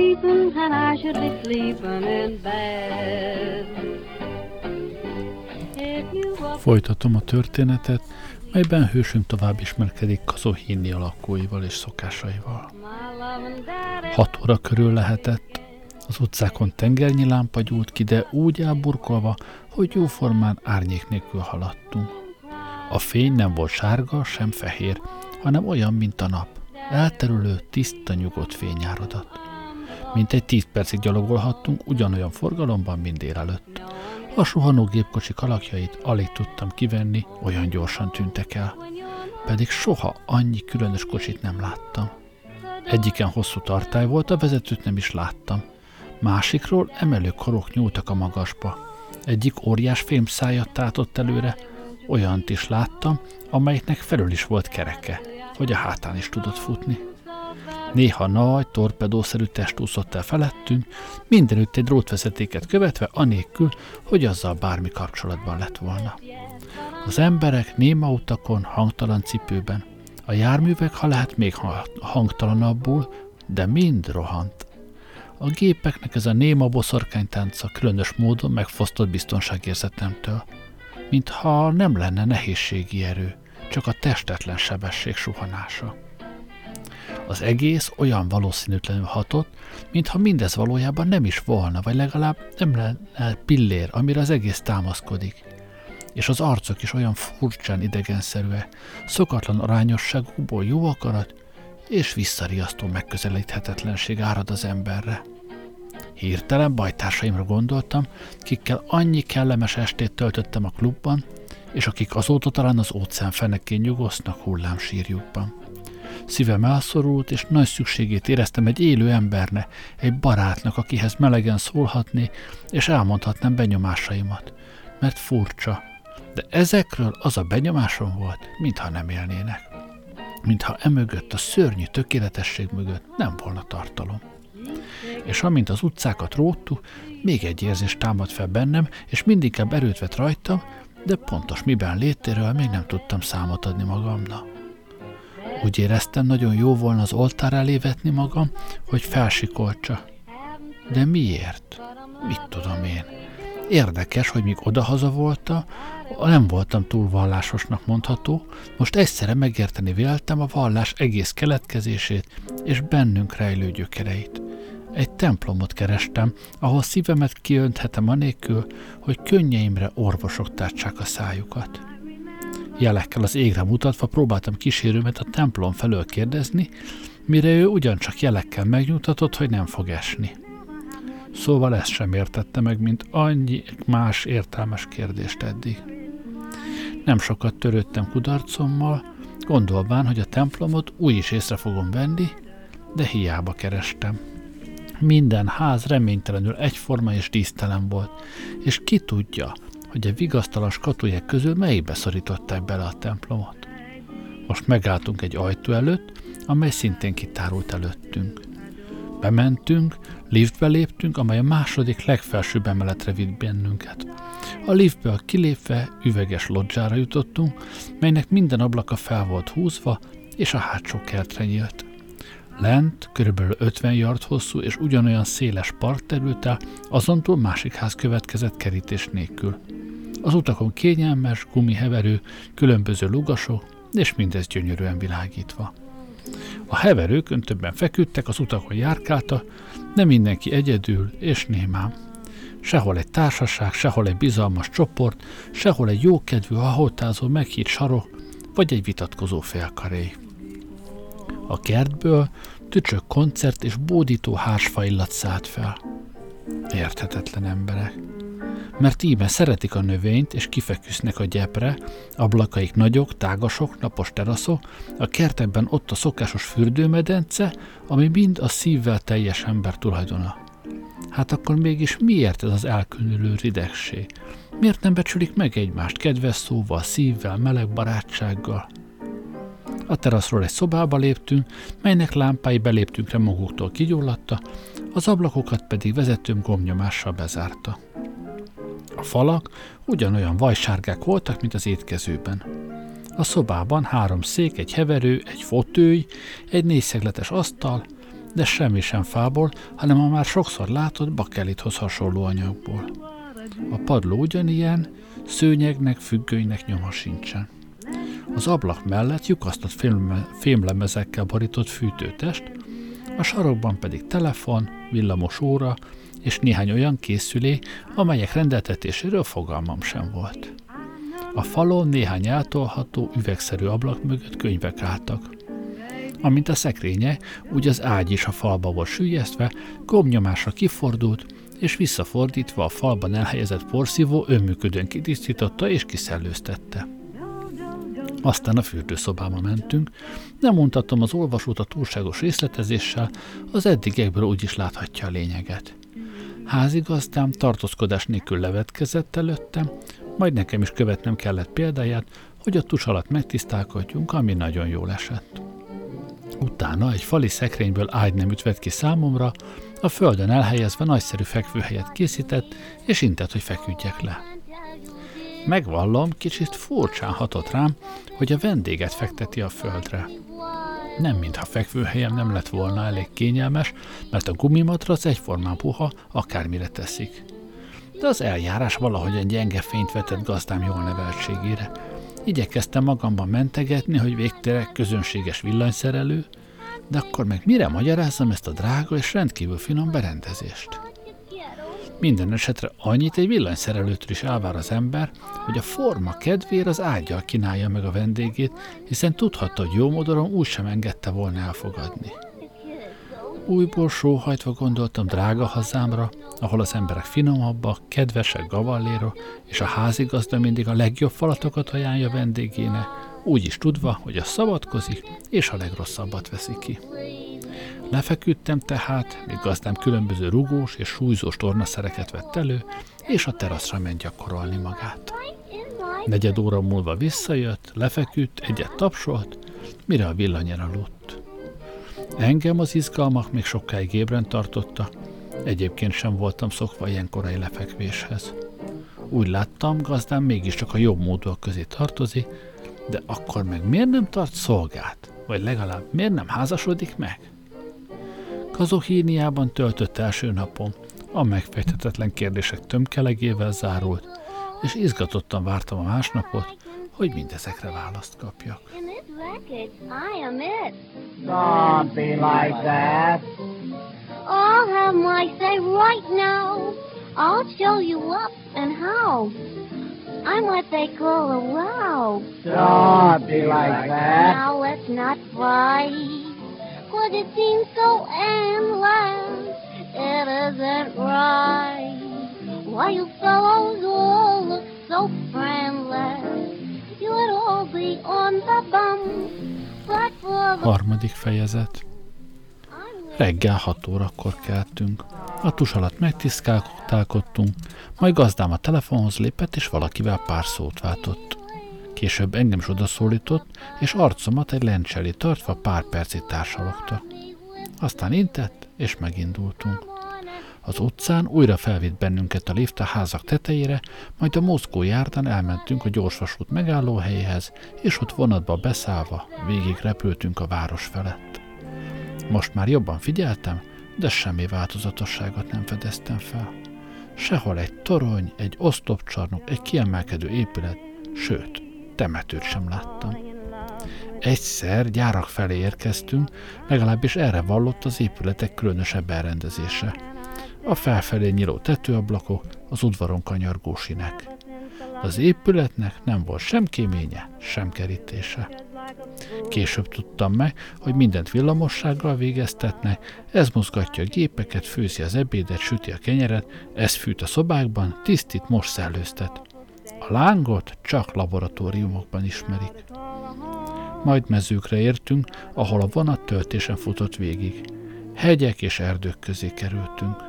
sleeping and I should be sleeping in bed. Folytatom a történetet, melyben hősünk tovább ismerkedik Kazohinia lakóival és szokásaival. 6 óra körül lehetett, az utcákon tengernyi lámpa gyúlt ki, de úgy elburkolva, hogy jóformán árnyék nélkül haladtunk. A fény nem volt sárga, sem fehér, hanem olyan, mint a nap, elterülő, tiszta, nyugodt fényáradat. Mintegy 10 percig gyalogolhattunk ugyanolyan forgalomban, mint délelőtt. A suhanó gépkocsik alakjait alig tudtam kivenni, olyan gyorsan tűntek el. Pedig soha annyi különös kocsit nem láttam. Egyiken hosszú tartály volt, a vezetőt nem is láttam. Másikról emelő karok nyúltak a magasba. Egyik óriás fémszájat tátott előre, olyant is láttam, amelyiknek felül is volt kereke, hogy a hátán is tudott futni. Néha nagy, torpedószerű test úszott el felettünk, mindenütt egy drótvezetéket követve, anélkül, hogy azzal bármi kapcsolatban lett volna. Az emberek néma utakon, hangtalan cipőben, a járművek, ha lehet, még hangtalanabbul, de mind rohant. A gépeknek ez a néma boszorkánytánca különös módon megfosztott biztonságérzetemtől, mintha nem lenne nehézségi erő, csak a testetlen sebesség suhanása. Az egész olyan valószínűtlenül hatott, mintha mindez valójában nem is volna, vagy legalább nem lenne pillér, amire az egész támaszkodik. És az arcok is olyan furcsán idegenszerűek, szokatlan arányosságúból jó akarat és visszariasztó megközelíthetetlenség árad az emberre. Hirtelen bajtársaimra gondoltam, kikkel annyi kellemes estét töltöttem a klubban, és akik azóta talán az óceán fenekén nyugosznak hullámsírjukban. Szívem elszorult, és nagy szükségét éreztem egy élő embernek, egy barátnak, akihez melegen szólhatni, és elmondhatnám benyomásaimat. Mert furcsa, de ezekről az a benyomásom volt, mintha nem élnének. Mintha emögött, a szörnyű tökéletesség mögött nem volna tartalom. És amint az utcákat róttuk, még egy érzés támadt fel bennem, és mindinkább erőt vett rajtam, de pontos miben létéről még nem tudtam számot adni magamnak. Úgy éreztem, nagyon jó volna az oltár elé vetni magam, hogy felsikoltsa. De miért? Mit tudom én? Érdekes, hogy míg odahaza voltam, nem voltam túl vallásosnak mondható, most egyszerre megérteni véltem a vallás egész keletkezését és bennünk rejlő gyökereit. Egy templomot kerestem, ahol szívemet kiönthetem anélkül, hogy könnyeimre orvosok tártsák a szájukat. Jelekkel az égre mutatva próbáltam kísérőmet a templom felől kérdezni, mire ő ugyancsak jelekkel megnyugtatott, hogy nem fog esni. Szóval ezt sem értette meg, mint annyi más értelmes kérdést eddig. Nem sokat törődtem kudarcommal, gondolván, hogy a templomot úgy is észre fogom venni, de hiába kerestem. Minden ház reménytelenül egyforma és dísztelen volt, és ki tudja, hogy a vigasztalas katuják közül melyikbe szorították bele a templomot. Most megálltunk egy ajtó előtt, amely szintén kitárult előttünk. Bementünk, liftbe léptünk, amely a második legfelsőbb emeletre vitt bennünket. A liftből kilépve üveges lodzsára jutottunk, melynek minden ablaka fel volt húzva, és a hátsó kertre nyílt. Lent, körülbelül 50 yard hosszú és ugyanolyan széles parkterültel, azontúl másik ház következett kerítés nélkül. Az utakon kényelmes, gumiheverő, különböző lugasok, és mindez gyönyörűen világítva. A heverőkön többen feküdtek, az utakon járkálta, de mindenki egyedül és némán. Sehol egy társaság, sehol egy bizalmas csoport, sehol egy jókedvű, hahotázó, meghitt sarok, vagy egy vitatkozó félkaré. A kertből tücsök koncert és bódító hársfa illat szállt fel. Érthetetlen emberek. Mert íme szeretik a növényt és kifeküsznek a gyepre, ablakaik nagyok, tágasok, napos teraszok, a kertekben ott a szokásos fürdőmedence, ami mind a szívvel teljes ember tulajdona. Hát akkor mégis miért ez az elkülönülő ridegség? Miért nem becsülik meg egymást kedves szóval, szívvel, meleg barátsággal? A teraszról egy szobába léptünk, melynek lámpái beléptünkre maguktól kigyullatta, az ablakokat pedig vezetőm gombnyomással bezárta. A falak ugyanolyan vajsárgák voltak, mint az étkezőben. A szobában 3 szék, egy heverő, egy fotőj, egy 4 szegletes asztal, de semmi sem fából, hanem a már sokszor látott bakelithoz hasonló anyagból. A padló ugyanilyen, szőnyegnek, függönynek nyoma sincsen. Az ablak mellett lyukasztott fémlemezekkel borított fűtőtest, a sarokban pedig telefon, villamos óra és néhány olyan készülék, amelyek rendeltetéséről fogalmam sem volt. A falon néhány eltolható, üvegszerű ablak mögött könyvek álltak. Amint a szekrénye, úgy az ágy is a falba volt süllyesztve, gombnyomásra kifordult, és visszafordítva a falban elhelyezett porszívó önműködően kitisztította és kiszellőztette. Aztán a fürdőszobába mentünk, nem mondhatom az olvasót a túlságos részletezéssel, az eddigekből úgyis láthatja a lényeget. Házigazdám tartózkodás nélkül levetkezett előttem, majd nekem is követnem kellett példáját, hogy a tus alatt megtisztálkodjunk, ami nagyon jól esett. Utána egy fali szekrényből ágyneműt vett ki számomra, a földön elhelyezve nagyszerű fekvőhelyet készített, és intett, hogy feküdjek le. Megvallom, kicsit furcsán hatott rám, hogy a vendéget fekteti a földre. Nem mintha fekvőhelyem nem lett volna elég kényelmes, mert a gumimatrac egyformán puha, akármire teszik. De az eljárás valahogyan gyenge fényt vetett gazdám jól neveltségére. Igyekeztem magamban mentegetni, hogy végtére közönséges villanyszerelő, de akkor meg mire magyarázzam ezt a drága és rendkívül finom berendezést? Minden esetre annyit egy villanyszerelőtől is elvár az ember, hogy a forma kedvéért az ágyal kínálja meg a vendégét, hiszen tudhatta, hogy jómodorom úgy sem engedte volna elfogadni. Újból sóhajtva gondoltam drága hazámra, ahol az emberek finomabbak, kedvesek, gavallérok, és a házigazda mindig a legjobb falatokat ajánlja vendégének, úgy is tudva, hogy a szabadkozik, és a legrosszabbat veszi ki. Lefeküdtem tehát, míg gazdám különböző rugós és súlyzós tornaszereket vett elő, és a teraszra ment gyakorolni magát. 4 óra múlva visszajött, lefeküdt, egyet tapsolt, mire a villany elaludt. Engem az izgalmak még sokáig ébren tartotta, egyébként sem voltam szokva ilyen korai lefekvéshez. Úgy láttam, gazdám mégiscsak a jobb módúak közé tartozik, de akkor meg miért nem tart szolgát? Vagy legalább miért nem házasodik meg? Kazohiniában töltött első napom, a megfejthetetlen kérdések tömkelegével zárult, és izgatottan vártam a másnapot, hogy mindezekre választ kapjak. Don't be like that. I'll have my say right now. I'll show you up and how. I'm what they call a wow. Don't be like that. Now let's not fight. Cause it seems so endless. It isn't right. Why you fellows all look so friendless. You would all be on the bum. But for the... Harmadik fejezet. Reggel 6 órakor keltünk. A tus alatt megtisztálkodtunk, majd gazdám a telefonhoz lépett, és valakivel pár szót váltott. Később engem is odaszólított, és arcomat egy lencseli tartva pár percig társalogta. Aztán intett, és megindultunk. Az utcán újra felvitt bennünket a lift a házak tetejére, majd a mozgó járdán elmentünk a gyorsvasút megállóhelyhez, és ott vonatba beszállva végig repültünk a város felett. Most már jobban figyeltem, de semmi változatosságot nem fedeztem fel. Sehol egy torony, egy oszlopcsarnok, egy kiemelkedő épület, sőt, temetőt sem láttam. Egyszer gyárak felé érkeztünk, legalábbis erre vallott az épületek különösebb elrendezése. A felfelé nyíló tetőablakok, az udvaron kanyargó sinek. Az épületnek nem volt sem kéménye, sem kerítése. Később tudtam meg, hogy mindent villamossággal végeztetnek, ez mozgatja a gépeket, főzi az ebédet, süti a kenyeret, ez fűt a szobákban, tisztít, most szellőztet. A lángot csak laboratóriumokban ismerik. Majd mezőkre értünk, ahol a vonat töltésen futott végig. Hegyek és erdők közé kerültünk.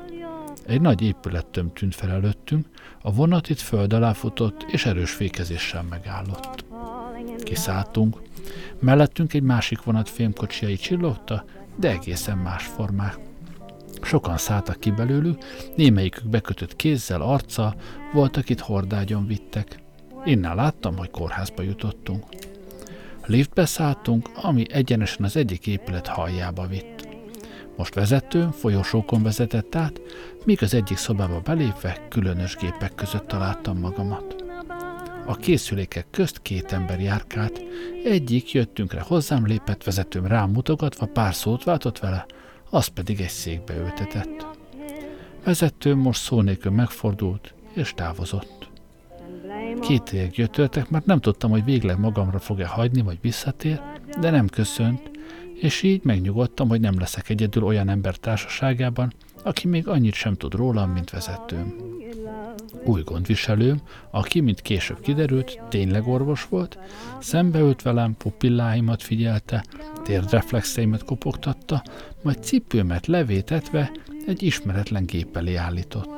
Egy nagy épülettömb tűnt fel előttünk, a vonat itt föld alá futott és erős fékezéssel megállott. Kiszálltunk. Mellettünk egy másik vonat fémkocsijai csillogta, de egészen más formák. Sokan szálltak ki belőlük, némelyikük bekötött kézzel, arccal, voltak itt hordágyon vittek. Innen láttam, hogy kórházba jutottunk. Liftbe szálltunk, ami egyenesen az egyik épület haljába vitt. Most vezető folyosókon vezetett át, míg az egyik szobába belépve különös gépek között találtam magamat. A készülékek közt két ember járkált, egyik jöttünkre hozzám lépett, vezetőm rám mutogatva pár szót váltott vele, az pedig egy székbe ültetett. Vezetőm most szó nélkül megfordult és távozott. Kételyek gyötörtek, mert nem tudtam, hogy végleg magamra fog-e hagyni, vagy visszatér, de nem köszönt, és így megnyugodtam, hogy nem leszek egyedül olyan ember társaságában, aki még annyit sem tud rólam, mint vezetőm. Új gondviselőm, aki, mint később kiderült, tényleg orvos volt, szembeült velem, pupilláimat figyelte, térreflexeimet kopogtatta, majd cipőmet levétetve egy ismeretlen gép elé állított.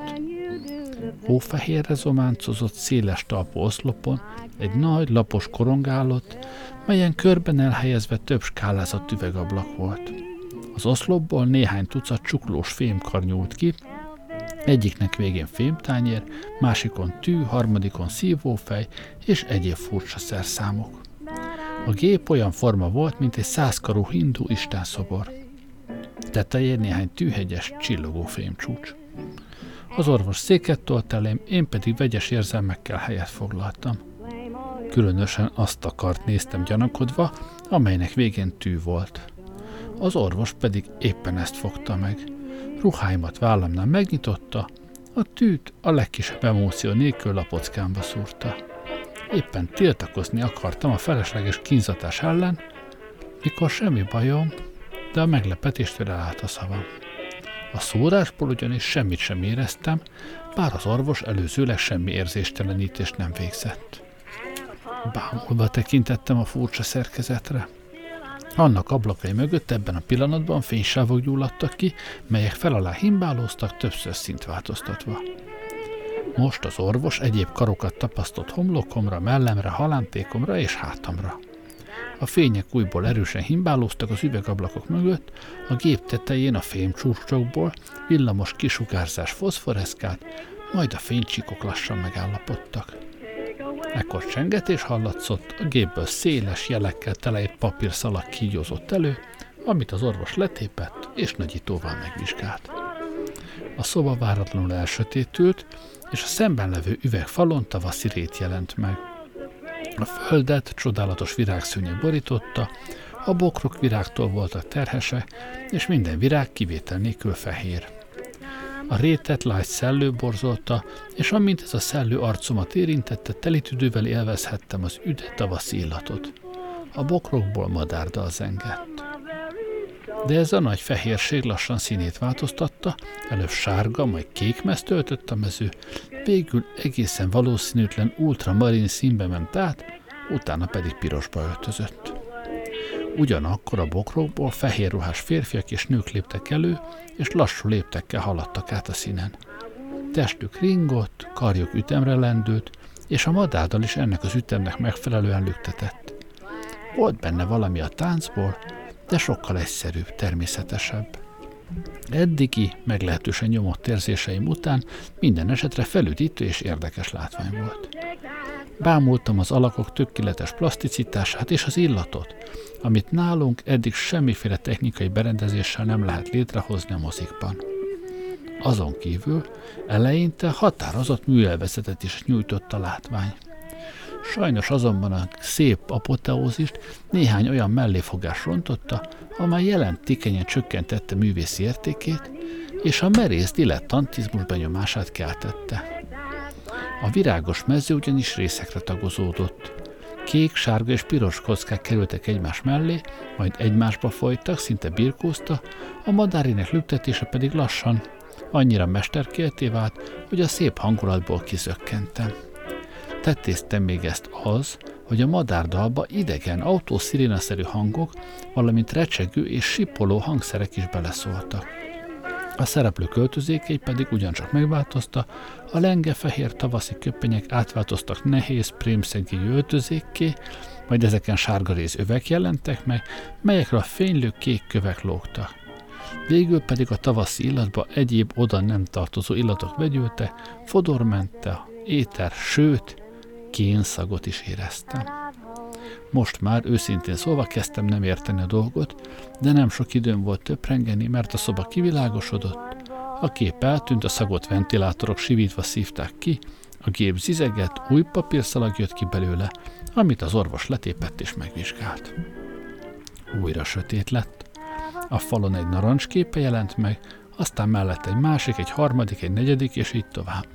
Hófehérre zománcozott széles talpú oszlopon egy nagy, lapos korong állott, melyen körben elhelyezve több skálázott üvegablak volt. Az oszlopból néhány tucat csuklós fémkar nyúlt ki, egyiknek végén fémtányér, másikon tű, harmadikon szívófej és egyéb furcsa szerszámok. A gép olyan forma volt, mint egy 100 karú hindu istenszobor. Tetején néhány tűhegyes, csillogó fémcsúcs. Az orvos széket tolt elém, én pedig vegyes érzelmekkel helyet foglaltam. Különösen azt a kart néztem gyanakodva, amelynek végén tű volt. Az orvos pedig éppen ezt fogta meg. Ruháimat vállamnál megnyitotta, a tűt a legkisebb emóció nélkül lapockámba szúrta. Éppen tiltakozni akartam a felesleges kínzatás ellen, mikor semmi bajom, de a meglepetéstől elállt a szavam. A szórásból ugyanis semmit sem éreztem, bár az orvos előzőleg semmi érzéstelenítést nem végzett. Bámulva tekintettem a furcsa szerkezetre. Annak ablakai mögött ebben a pillanatban fénysávok gyulladtak ki, melyek fel alá himbálóztak, többször szint változtatva. Most az orvos egyéb karokat tapasztott homlokomra, mellemre, halántékomra és hátamra. A fények újból erősen himbálóztak az üvegablakok mögött, a gép tetején a fémcsúcsokból villamos kisugárzás foszforeszkált, majd a fénycsíkok lassan megállapodtak. Ekkor csengetés hallatszott, a gépből széles jelekkel tele egy papírszalag kígyózott elő, amit az orvos letépett és nagyítóval megvizsgált. A szoba váratlanul elsötétült, és a szemben levő üvegfalon tavaszi rét jelent meg. A földet csodálatos virágszőnyeg borította, a bokrok virágtól voltak terhesek, és minden virág kivétel nélkül fehér. A rétet lágy szellő borzolta, és amint ez a szellő arcomat érintette, telitüdővel élvezhettem az üde tavaszi illatot. A bokrokból madárdal zengett. De ez a nagy fehérség lassan színét változtatta, előbb sárga, majd kék meszt töltött a mező, végül egészen valószínűtlen ultramarin színbe ment át, utána pedig pirosba öltözött. Ugyanakkor a bokrokból fehér ruhás férfiak és nők léptek elő, és lassú léptekkel haladtak át a színen. Testük ringott, karjuk ütemre lendült, és a madárdal is ennek az ütemnek megfelelően lüktetett. Volt benne valami a táncból, de sokkal egyszerűbb, természetesebb. Eddigi, meglehetősen nyomott érzéseim után minden esetre felüdítő és érdekes látvány volt. Bámultam az alakok tökéletes plaszticitását és az illatot, amit nálunk eddig semmiféle technikai berendezéssel nem lehet létrehozni a mozikban. Azon kívül eleinte határozott műelvezetet is nyújtott a látvány. Sajnos azonban a szép apoteózist néhány olyan melléfogás rontotta, amely jelentékenyen csökkentette művészi értékét, és a merész dilettantizmus benyomását keltette. A virágos mező ugyanis részekre tagozódott. Kék, sárga és piros kockák kerültek egymás mellé, majd egymásba folytak, szinte birkózta, a madárének lüktetése pedig lassan, annyira mesterkélté vált, hogy a szép hangulatból kizökkentem. Tetéztem még ezt az, hogy a madárdalba idegen, autószirénaszerű hangok, valamint recsegő és sipoló hangszerek is beleszóltak. A szereplő költözékei pedig ugyancsak megváltozta, a lenge-fehér tavaszi köpenyek átváltoztak nehéz, prémszegélyű öltözékké, majd ezeken sárgaréz övek jelentek meg, melyekre a fénylő kék kövek lógtak. Végül pedig a tavaszi illatba egyéb oda nem tartozó illatok vegyülte, fodormente, éter, sőt, kénszagot is éreztem. Most már őszintén szólva kezdtem nem érteni a dolgot, de nem sok időm volt töprengeni, mert a szoba kivilágosodott, a kép eltűnt, a szagot ventilátorok sivítva szívták ki, a gép zizegett, új papírszalag jött ki belőle, amit az orvos letépett és megvizsgált. Újra sötét lett. A falon egy narancsképe jelent meg, aztán mellett egy másik, egy harmadik, egy negyedik, és így tovább.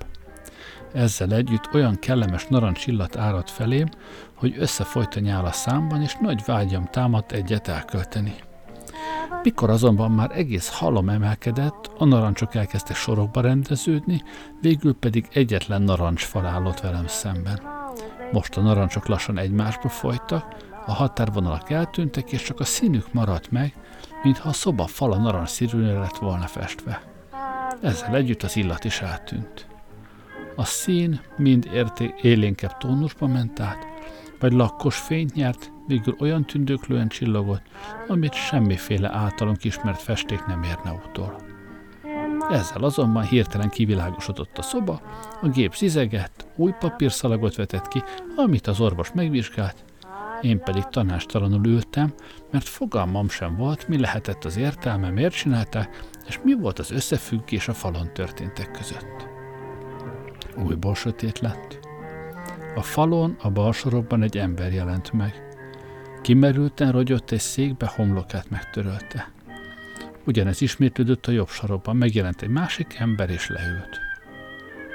Ezzel együtt olyan kellemes narancsillat árad felém, hogy összefolyt a nyál a számban, és nagy vágyam támadt egyet elkölteni. Mikor azonban már egész halom emelkedett, a narancsok elkezdtek sorokba rendeződni, végül pedig egyetlen narancsfal állott velem szemben. Most a narancsok lassan egymásba folytak, a határvonalak eltűntek, és csak a színük maradt meg, mintha a szoba fala narancsszínűre lett volna festve. Ezzel együtt az illat is eltűnt. A szín mind élénkebb tónusba ment át, vagy lakkos fényt nyert, végül olyan tündöklően csillogott, amit semmiféle általunk ismert festék nem érne utol. Ezzel azonban hirtelen kivilágosodott a szoba, a gép zizegett, új papírszalagot vetett ki, amit az orvos megvizsgált, én pedig tanástalanul ültem, mert fogalmam sem volt, mi lehetett az értelme, miért csinálták, és mi volt az összefüggés a falon történtek között. Újból sötét lett. A falon, a bal sorokban egy ember jelent meg. Kimerülten rogyott egy székbe, homlokát megtörölte. Ugyanez ismétlődött a jobb sarokban, megjelent egy másik ember és leült.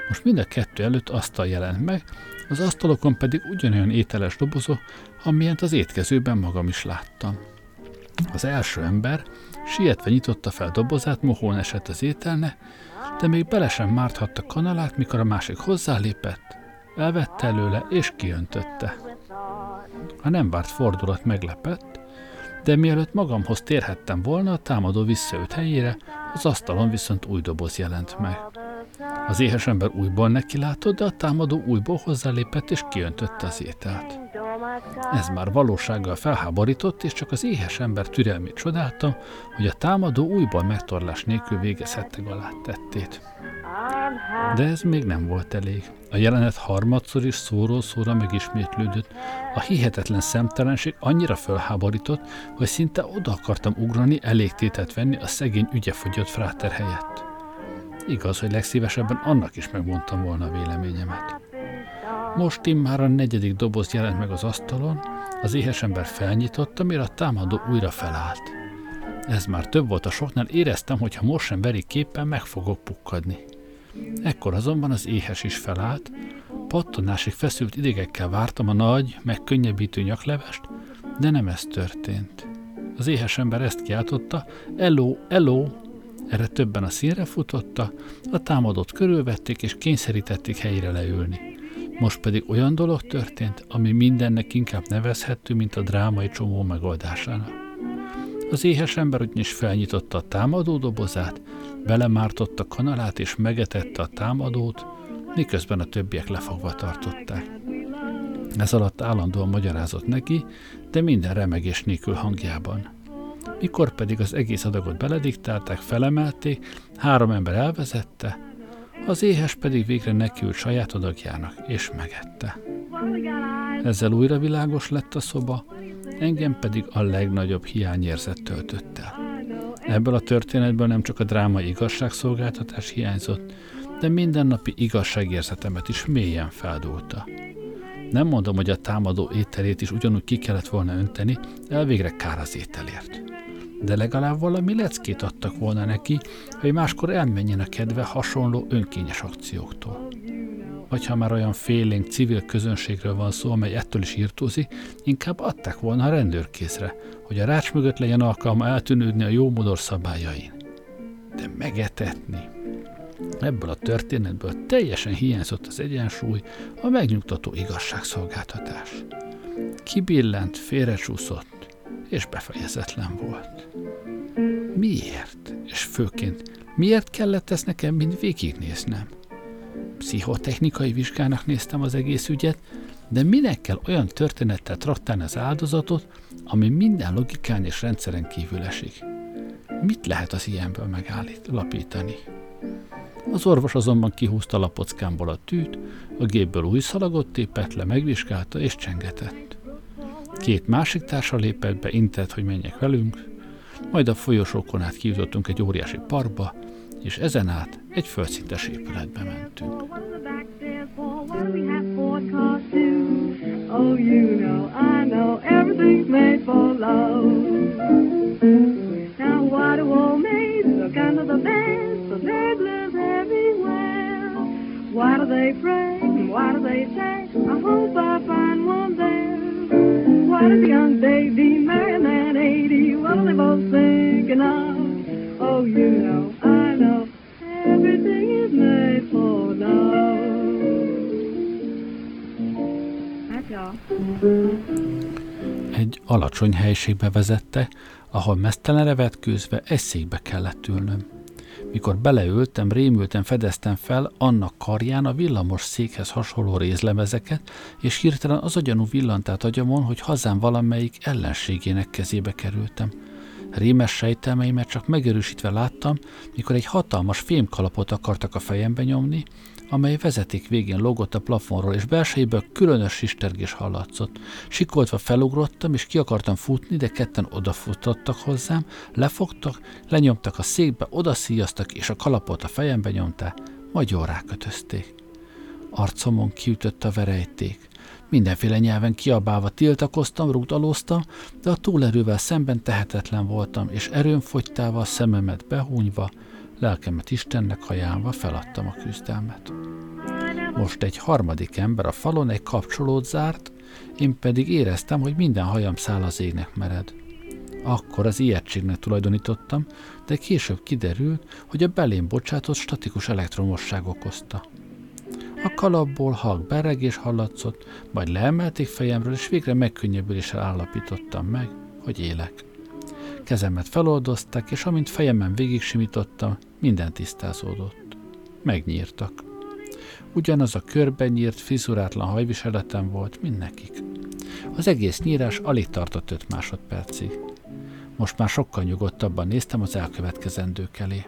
Most mind a kettő előtt asztal jelent meg, az asztalokon pedig ugyanolyan ételes dobozok, amilyent az étkezőben magam is láttam. Az első ember sietve nyitotta fel dobozát, mohón esett az ételne, de még bele sem márthatta kanalát, mikor a másik hozzálépett, elvette előle és kiöntötte. A nem várt fordulat meglepett, de mielőtt magamhoz térhettem volna, a támadó visszaült helyére, az asztalon viszont új doboz jelent meg. Az éhes ember újból nekilátott, de a támadó újból hozzálépett és kiöntötte az ételt. Ez már valósággal felháborított, és csak az éhes ember türelmét csodáltam, hogy a támadó újból megtorlás nélkül végezhette galát tettét. De ez még nem volt elég. A jelenet harmadszor is szóról-szóra megismétlődött. A hihetetlen szemtelenség annyira felháborított, hogy szinte oda akartam ugrani, elégtételt venni a szegény ügyefogyott fráter helyett. Igaz, hogy legszívesebben annak is megmondtam volna a véleményemet. Most immár a negyedik doboz jelent meg az asztalon, az éhes ember felnyitotta, mire a támadó újra felállt. Ez már több volt a soknál, éreztem, hogy ha most sem verik képpen, meg fogok pukkadni. Ekkor azonban az éhes is felállt, pattanásig feszült idegekkel vártam a nagy, megkönnyebbítő nyaklevest, de nem ez történt. Az éhes ember ezt kiáltotta, eló, eló! Erre többen a színre futotta, a támadót körülvették és kényszerítették helyére leülni. Most pedig olyan dolog történt, ami mindennek inkább nevezhető, mint a drámai csomó megoldásának. Az éhes ember ugyanis felnyitotta a támadó dobozát, belemártotta a kanalát és megetette a támadót, miközben a többiek lefogva tartották. Ez alatt állandóan magyarázott neki, de minden remegés nélkül hangjában. Mikor pedig az egész adagot belediktálták, felemelték, 3 ember elvezette, az éhes pedig végre nekiült saját adagjának, és megette. Ezzel újra világos lett a szoba, engem pedig a legnagyobb hiányérzet töltött el. Ebből a történetből nem csak a drámai igazságszolgáltatás hiányzott, de mindennapi igazságérzetemet is mélyen feldúlta. Nem mondom, hogy a támadó ételét is ugyanúgy ki kellett volna önteni, elvégre kár az ételért. De legalább valami leckét adtak volna neki, hogy máskor elmenjen a kedve hasonló önkényes akcióktól. Vagy ha már olyan félénk civil közönségről van szó, amely ettől is írtózik, inkább adták volna a rendőrkészre, hogy a rács mögött legyen alkalma eltűnődni a jó modor szabályain. De megetetni. Ebből a történetből teljesen hiányzott az egyensúly, a megnyugtató igazságszolgáltatás. Kibillent, félrecsúszott, és befejezetlen volt. Miért? És főként, miért kellett ezt nekem mind végignéznem? Pszichotechnikai vizsgának néztem az egész ügyet, de minek kell olyan történettel traktálni az áldozatot, ami minden logikán és rendszeren kívül esik? Mit lehet az ilyenből megállapítani? Az orvos azonban kihúzta lapockámból a tűt, a gépből új szalagot tépett le, megvizsgálta és csengetett. Két másik társa lépett be, intett, hogy menjek velünk, majd a folyosókon át kijutottunk egy óriási parkba, és ezen át egy földszintes épületbe mentünk. Why do they pray? Why do they say? I hope I find one there. Why does a young baby marry a man 80? What are they both thinking of? Oh, you know, I know, everything is made for love. That's all. Egy alacsony helyiségbe vezette, ahol meztelenre vetkőzve egy székbe kellett ülnöm. Mikor beleültem, rémülten fedeztem fel annak karján a villamos székhez hasonló rézlemezeket, és hirtelen az a gyanú villant át agyamon, hogy hazám valamelyik ellenségének kezébe kerültem. Rémes sejtelmeimet csak megerősítve láttam, mikor egy hatalmas fémkalapot akartak a fejembe nyomni, amely vezeték végén lógott a plafonról, és belsejéből különös sistergés hallatszott. Sikoltva felugrottam, és ki akartam futni, de ketten odafutottak hozzám, lefogtak, lenyomtak a székbe, odaszíjaztak, és a kalapot a fejembe nyomták, majd jól rákötözték. Arcomon kiütött a verejték. Mindenféle nyelven kiabálva tiltakoztam, rúdalóztam, de a túlerővel szemben tehetetlen voltam, és erőmfogytával, szememet behúnyva, lelkemet Istennek ajánlva feladtam a küzdelmet. Most egy harmadik ember a falon egy kapcsolót zárt, én pedig éreztem, hogy minden hajam szál az égnek mered. Akkor az ijegységnek tulajdonítottam, de később kiderült, hogy a belém bocsátott statikus elektromosság okozta. A kalapból halk berregés hallatszott, majd leemelték fejemről, és végre megkönnyebbüléssel állapítottam meg, hogy élek. Kezemet feloldozták, és amint fejemen végig simítottam, minden tisztázódott. Megnyírtak. Ugyanaz a körben nyírt, frizurátlan hajviseletem volt, mint nekik. Az egész nyírás alig tartott 5 másodpercig. Most már sokkal nyugodtabban néztem az elkövetkezendők elé.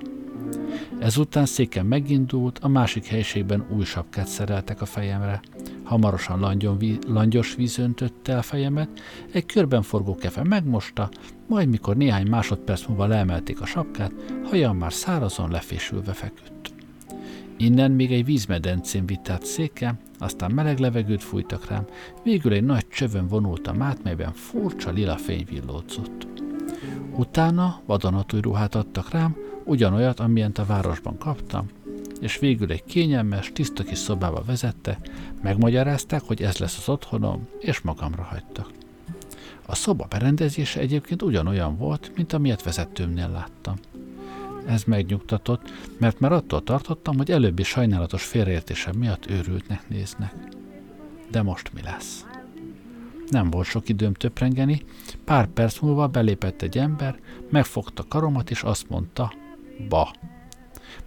Ezután széken megindult, a másik helyiségben új sapkát szereltek a fejemre. Hamarosan langyos víz öntötte el fejemet, egy körben forgó kefe megmosta, majd mikor néhány másodperc múlva leemelték a sapkát, hajam már szárazon lefésülve feküdt. Innen még egy vízmedencén vitt át széken, aztán meleg levegőt fújtak rám, végül egy nagy csövön vonultam át, melyben furcsa lila fény villódzott. Utána vadonatúj ruhát adtak rám, ugyanolyat, amilyent a városban kaptam, és végül egy kényelmes, tiszta kis szobába vezette, megmagyarázták, hogy ez lesz az otthonom, és magamra hagytak. A szoba berendezése egyébként ugyanolyan volt, mint amilyet vezetőmnél láttam. Ez megnyugtatott, mert már attól tartottam, hogy előbbi sajnálatos félreértésem miatt őrültnek néznek. De most mi lesz? Nem volt sok időm töprengeni, pár perc múlva belépett egy ember, megfogta karomat, és azt mondta, ba.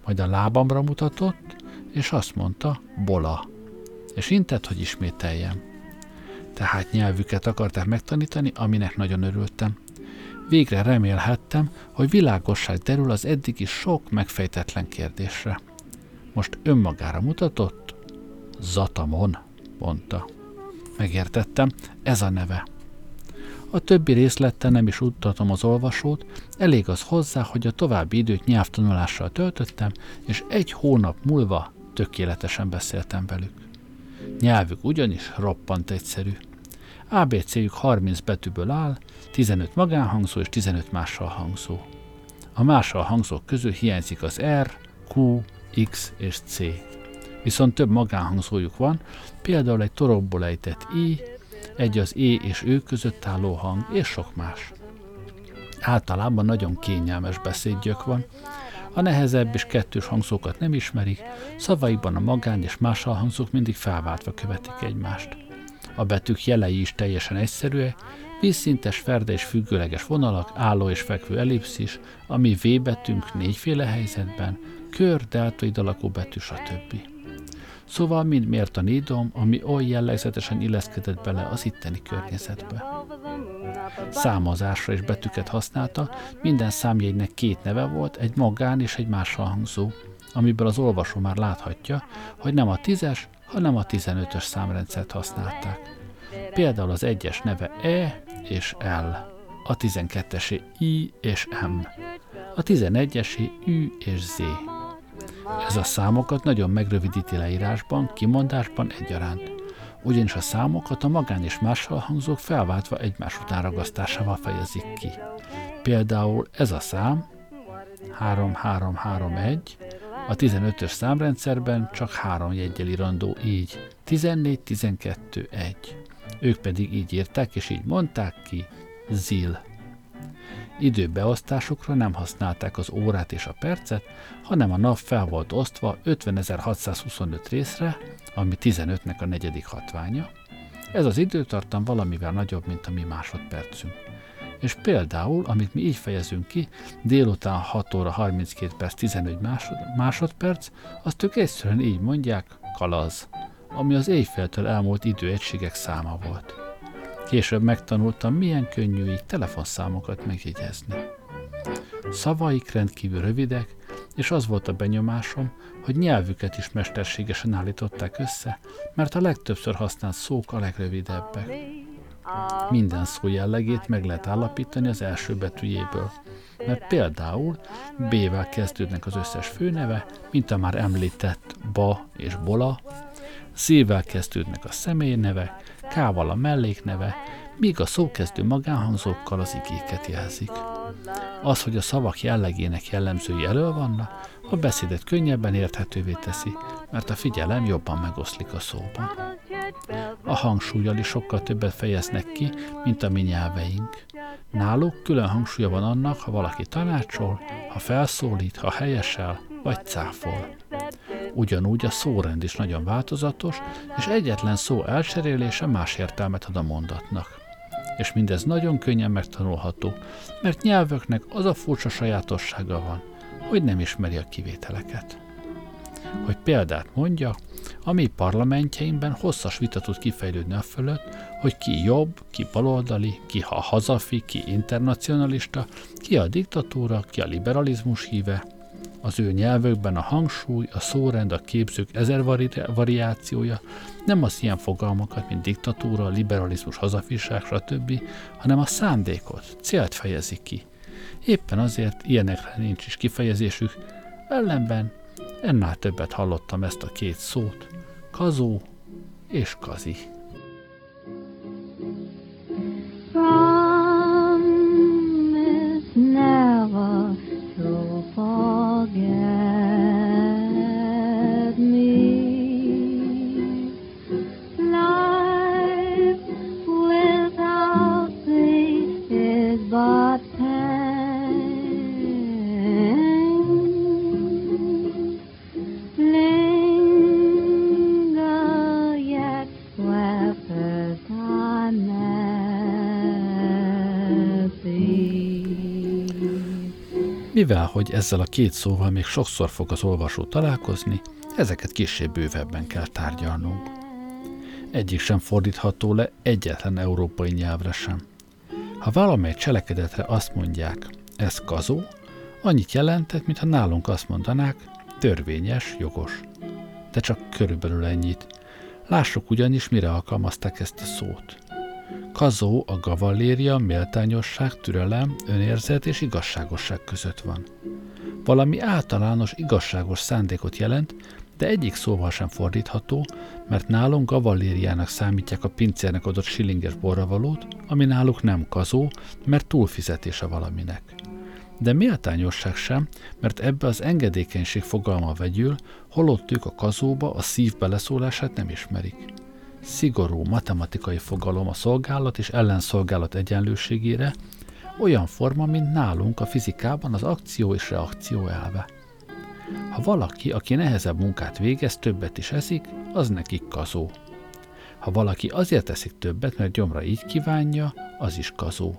Majd a lábamra mutatott, és azt mondta, bola, és intett, hogy ismételjem. Tehát nyelvüket akarták megtanítani, aminek nagyon örültem. Végre remélhettem, hogy világosság derül az eddigi sok megfejtetlen kérdésre. Most önmagára mutatott, Zatamon, mondta. Megértettem, ez a neve. A többi részlettel nem is utatom az olvasót, elég az hozzá, hogy a további időt nyelvtanulással töltöttem, és 1 hónap múlva tökéletesen beszéltem velük. Nyelvük ugyanis roppant egyszerű. ABC-jük 30 betűből áll, 15 magánhangszó és 15 mássalhangszó. A mássalhangzók közül hiányzik az R, Q, X és C. Viszont több magánhangzójuk van, például egy torokból ejtett I, egy az é és ő között álló hang, és sok más. Általában nagyon kényelmes beszédjük van. A nehezebb és kettős hangzókat nem ismerik, szavaikban a magán és mássalhangzók mindig felváltva követik egymást. A betűk jelei is teljesen egyszerűek, vízszintes, ferde és függőleges vonalak, álló és fekvő ellipszis, ami V betűnk 4 féle helyzetben, kör, deltoid alakú betű, stb. Szóval mind mért a nédom, ami oly jellegzetesen illeszkedett bele az itteni környezetbe. Számozásra és betűket használta, minden számjegynek 2 neve volt, egy magán és egy mássalhangzó, amiből az olvasó már láthatja, hogy nem a 10-es, hanem a 15-ös számrendszert használták. Például az egyes neve E és L, a 12-esé I és M, a 11-esé Ü és Z. Ez a számokat nagyon megrövidíti leírásban, kimondásban egyaránt, ugyanis a számokat a magán és mássalhangzók felváltva egymás után ragasztásával fejezik ki. Például ez a szám 3331, a 15-ös számrendszerben csak 3 jeggyel írandó így, 14-12-1. Ők pedig így írták és így mondták ki, zil. Időbeosztásukra nem használták az órát és a percet, hanem a nap fel volt osztva 50.625 részre, ami 15-nek a negyedik hatványa. Ez az időtartam valamivel nagyobb, mint a mi másodpercünk. És például, amit mi így fejezünk ki, délután 6 óra 32 perc 15 másodperc, azt ők egyszerűen így mondják, kalaz, ami az éjféltől elmúlt időegységek száma volt. Később megtanultam, milyen könnyű így telefonszámokat megjegyezni. Szavaik rendkívül rövidek, és az volt a benyomásom, hogy nyelvüket is mesterségesen állították össze, mert a legtöbbször használt szók a legrövidebbek. Minden szó jellegét meg lehet állapítani az első betűjéből, mert például B-vel kezdődnek az összes főneve, mint a már említett Ba és Bola, Z-vel kezdődnek a személyneve, K-val a mellékneve, míg a szókezdő magánhangzókkal az igéket jelzik. Az, hogy a szavak jellegének jellemzői elől vannak, a beszédet könnyebben érthetővé teszi, mert a figyelem jobban megoszlik a szóban. A hangsúllyal is sokkal többet fejeznek ki, mint a mi nyelveink. Náluk külön hangsúlya van annak, ha valaki tanácsol, ha felszólít, ha helyesel, vagy cáfol. Ugyanúgy a szórend is nagyon változatos, és egyetlen szó elcserélése más értelmet ad a mondatnak. És mindez nagyon könnyen megtanulható, mert nyelveknek az a furcsa sajátossága van, hogy nem ismeri a kivételeket. Hogy példát mondjak, a mi parlamentjeinkben hosszas vita tud kifejlődni a fölött, hogy ki jobb, ki baloldali, ki ha hazafi, ki internacionalista, ki a diktatúra, ki a liberalizmus híve. Az ő nyelvökben a hangsúly, a szórend, a képzők 1000 variációja nem az ilyen fogalmakat, mint diktatúra, liberalizmus, hazafiság, stb., hanem a szándékot, célt fejezik ki. Éppen azért ilyenekre nincs is kifejezésük, ellenben ennál többet hallottam ezt a két szót, kazó és kazi. Mivel, hogy ezzel a két szóval még sokszor fog az olvasó találkozni, ezeket kissé bővebben kell tárgyalnunk. Egyik sem fordítható le egyetlen európai nyelvre sem. Ha valamely cselekedetre azt mondják, ez kazó, annyit jelentett, mintha nálunk azt mondanák, törvényes, jogos. De csak körülbelül ennyit. Lássuk ugyanis, mire alkalmazták ezt a szót. Kazó a gavalléria, méltányosság, türelem, önérzet és igazságosság között van. Valami általános igazságos szándékot jelent, de egyik szóval sem fordítható, mert nálunk gavallériának számítják a pincérnek adott shillinges borravalót, ami náluk nem kazó, mert túlfizetése valaminek. De méltányosság sem, mert ebbe az engedékenység fogalma vegyül, holott ők a kazóba a szív beleszólását nem ismerik. Szigorú matematikai fogalom a szolgálat és ellenszolgálat egyenlőségére, olyan forma, mint nálunk a fizikában az akció és reakció elve. Ha valaki, aki nehezebb munkát végez, többet is eszik, az nekik kazó. Ha valaki azért eszik többet, mert gyomra így kívánja, az is kazó.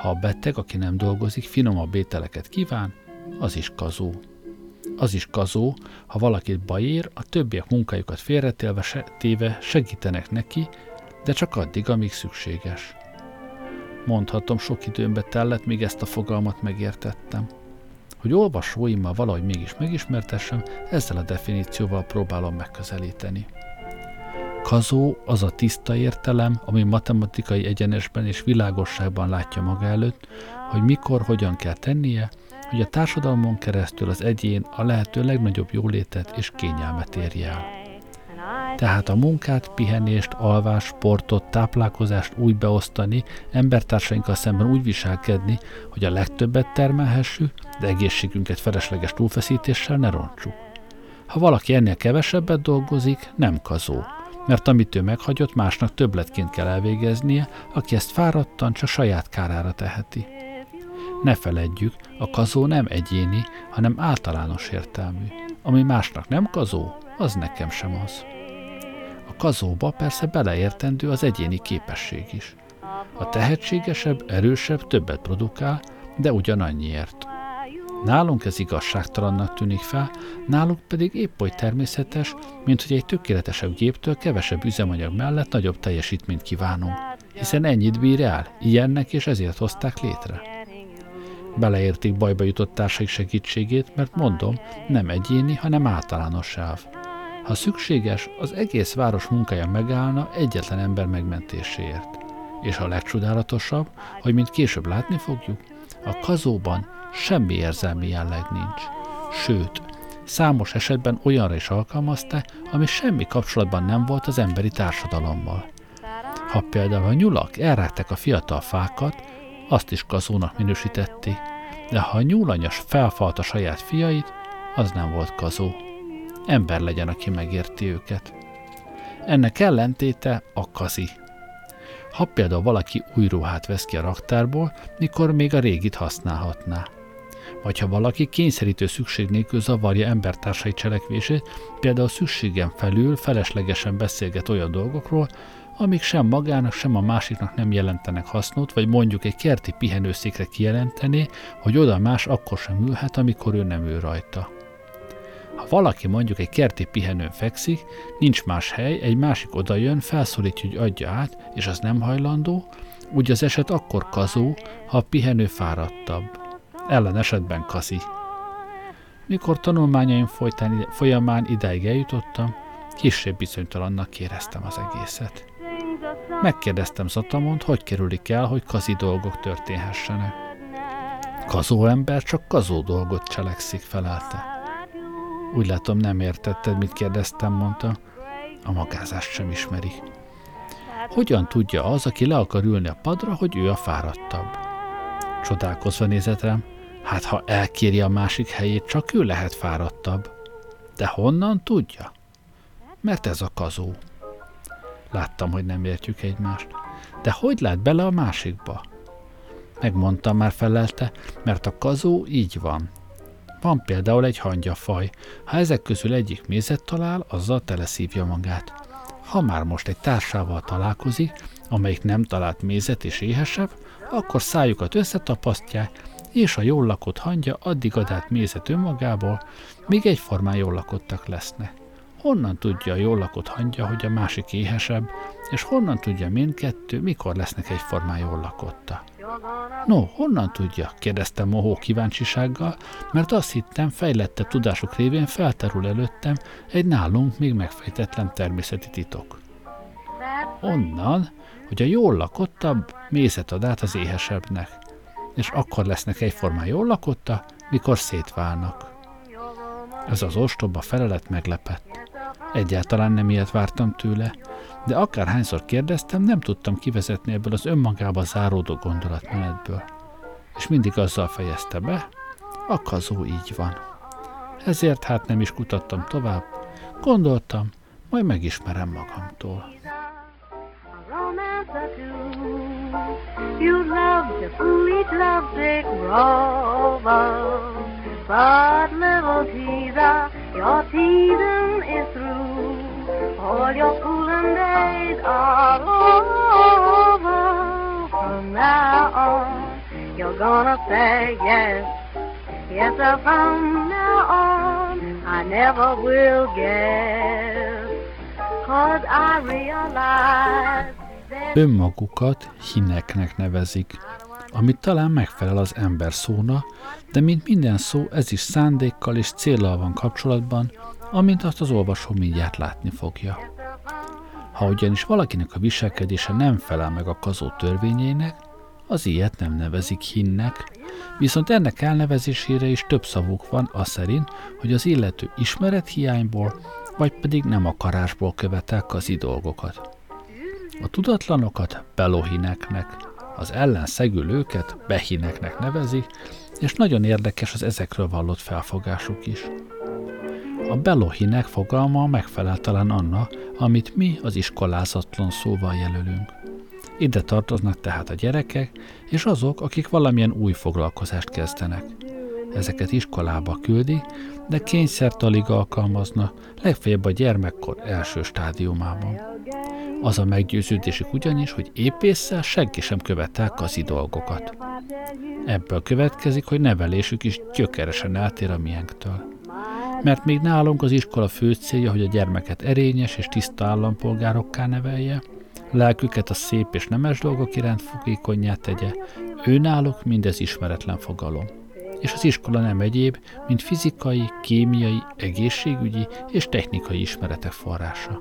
Ha a beteg, aki nem dolgozik, finomabb ételeket kíván, az is kazó. Az is kazó, ha valakit baj ér, a többiek munkájukat félretéve segítenek neki, de csak addig, amíg szükséges. Mondhatom, sok időmbe tellett, míg ezt a fogalmat megértettem. Hogy olvasóimmal valahogy mégis megismertessem, ezzel a definícióval próbálom megközelíteni. Kazó az a tiszta értelem, ami matematikai egyenesben és világosságban látja maga előtt, hogy mikor, hogyan kell tennie, hogy a társadalmon keresztül az egyén a lehető legnagyobb jólétet és kényelmet érje el. Tehát a munkát, pihenést, alvást, sportot, táplálkozást úgy beosztani, embertársainkkal szemben úgy viselkedni, hogy a legtöbbet termelhessük, de egészségünket felesleges túlfeszítéssel ne rontsuk. Ha valaki ennél kevesebbet dolgozik, nem kazó, mert amit ő meghagyott, másnak többletként kell elvégeznie, aki ezt fáradtan csak saját kárára teheti. Ne feledjük, a kazó nem egyéni, hanem általános értelmű. Ami másnak nem kazó, az nekem sem az. A kazóba persze beleértendő az egyéni képesség is. A tehetségesebb, erősebb többet produkál, de ugyanannyiért. Nálunk ez igazságtalannak tűnik fel, náluk pedig épp oly természetes, mint hogy egy tökéletesebb géptől kevesebb üzemanyag mellett nagyobb teljesítményt kívánunk, hiszen ennyit bír el, ilyennek és ezért hozták létre. Beleértik bajba jutott társaik segítségét, mert mondom, nem egyéni, hanem általános elv. Ha szükséges, az egész város munkája megállna egyetlen ember megmentéséért. És a legcsodálatosabb, hogy mint később látni fogjuk, a kazóban semmi érzelmi jelleg nincs. Sőt, számos esetben olyanra is alkalmazták, ami semmi kapcsolatban nem volt az emberi társadalommal. Ha például a nyulak elrágták a fiatal fákat, azt is kazónak minősítették, de ha a nyúlanyas felfalta saját fiait, az nem volt kazó. Ember legyen, aki megérti őket. Ennek ellentéte a kazi. Ha például valaki új ruhát vesz ki a raktárból, mikor még a régit használhatná. Vagy ha valaki kényszerítő szükség nélkül zavarja embertársai cselekvését, például szükségen felül feleslegesen beszélget olyan dolgokról, amik sem magának, sem a másiknak nem jelentenek hasznot, vagy mondjuk egy kerti pihenőszékre kijelentené, hogy oda más akkor sem ülhet, amikor ő nem ül rajta. Ha valaki mondjuk egy kerti pihenőn fekszik, nincs más hely, egy másik odajön, felszólítja, hogy adja át, és az nem hajlandó, úgy az eset akkor kazó, ha a pihenő fáradtabb. Ellen esetben kazi. Mikor tanulmányaim folyamán idáig eljutottam, kissé bizonytalannak éreztem az egészet. Megkérdeztem Zatamont, hogy kerülik el, hogy kazi dolgok történhessenek. Kazó ember csak kazó dolgot cselekszik, felelte. Úgy látom, nem értetted, mit kérdeztem, mondta. A magázást sem ismeri. Hogyan tudja az, aki le akar ülni a padra, hogy ő a fáradtabb? Csodálkozva nézett rám, hát ha elkéri a másik helyét, csak ő lehet fáradtabb. De honnan tudja? Mert ez a kazó. Láttam, hogy nem értjük egymást. De hogy lát bele a másikba? Megmondtam, már felelte, mert a kazó így van. Van például egy hangyafaj. Ha ezek közül egyik mézet talál, azzal teleszívja magát. Ha már most egy társával találkozik, amelyik nem talált mézet és éhesebb, akkor szájukat összetapasztják, és a jól lakott hangya addig ad át mézet önmagából, míg egyformán jól lakottak lesznek. Honnan tudja a jól lakott hangya, hogy a másik éhesebb, és honnan tudja mindkettő, mikor lesznek egyformán jól lakotta? No, honnan tudja? Kérdeztem mohó kíváncsisággal, mert azt hittem, fejlettebb tudásuk révén felterül előttem egy nálunk még megfejtetlen természeti titok. Onnan, hogy a jól lakottabb mézet ad át az éhesebbnek, és akkor lesznek egyformán jól lakotta, mikor szétválnak. Ez az ostoba felelet meglepett. Egyáltalán nem ilyet vártam tőle, de akárhányszor kérdeztem, nem tudtam kivezetni ebből az önmagába záródó gondolatmenetből. És mindig azzal fejezte be, a kazó így van. Ezért hát nem is kutattam tovább, gondoltam, majd megismerem magamtól. You love the foolish love sick robber, but little teaser, your teasing is through. All your fooling days are over. From now on, you're gonna say yes, yes. From now on, I never will guess, 'cause I realize. Önmagukat hineknek nevezik, amit talán megfelel az ember szóna, de mint minden szó, ez is szándékkal és céllal van kapcsolatban, amint azt az olvasó mindjárt látni fogja. Ha ugyanis valakinek a viselkedése nem felel meg a kazó törvényeinek, az ilyet nem nevezik hinnek, viszont ennek elnevezésére is több szavuk van aszerint, hogy az illető ismerethiányból, vagy pedig nem akarásból követel kazi dolgokat. A tudatlanokat belohineknek, az ellenszegül őket behineknek nevezik, és nagyon érdekes az ezekről vallott felfogásuk is. A belohinek fogalma megfelel talán annak, amit mi az iskolázatlan szóval jelölünk. Ide tartoznak tehát a gyerekek, és azok, akik valamilyen új foglalkozást kezdenek. Ezeket iskolába küldi, de kényszertalig alkalmazna, legfeljebb a gyermekkor első stádiumában. Az a meggyőződésük ugyanis, hogy épésszel senki sem követel kazi dolgokat. Ebből következik, hogy nevelésük is gyökeresen eltér a miénktől. Mert még nálunk az iskola fő célja, hogy a gyermeket erényes és tiszta állampolgárokká nevelje, lelküket a szép és nemes dolgok iránt fogékonnyá tegye, őnáluk mindez ismeretlen fogalom. És az iskola nem egyéb, mint fizikai, kémiai, egészségügyi és technikai ismeretek forrása.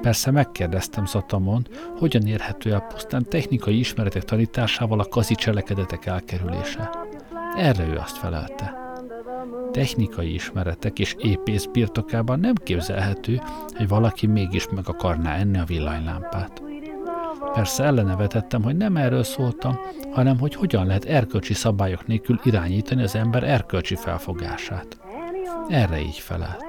Persze megkérdeztem Zatamont, hogyan érhető el pusztán technikai ismeretek tanításával a kazi cselekedetek elkerülése. Erre ő azt felelte. Technikai ismeretek és épész birtokában nem képzelhető, hogy valaki mégis meg akarná enni a villanylámpát. Persze ellene vetettem, hogy nem erről szóltam, hanem hogy hogyan lehet erkölcsi szabályok nélkül irányítani az ember erkölcsi felfogását. Erre így felelt.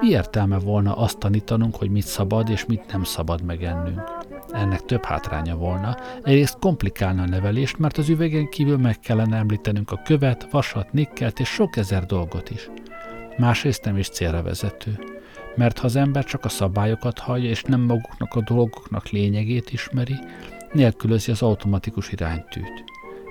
Mi értelme volna azt tanítanunk, hogy mit szabad és mit nem szabad megennünk? Ennek több hátránya volna, egyrészt komplikálna a nevelést, mert az üvegen kívül meg kellene említenünk a követ, vasat, nikkelt és sok ezer dolgot is. Másrészt nem is célra vezető, mert ha az ember csak a szabályokat hallja és nem maguknak a dolgoknak lényegét ismeri, nélkülözi az automatikus iránytűt,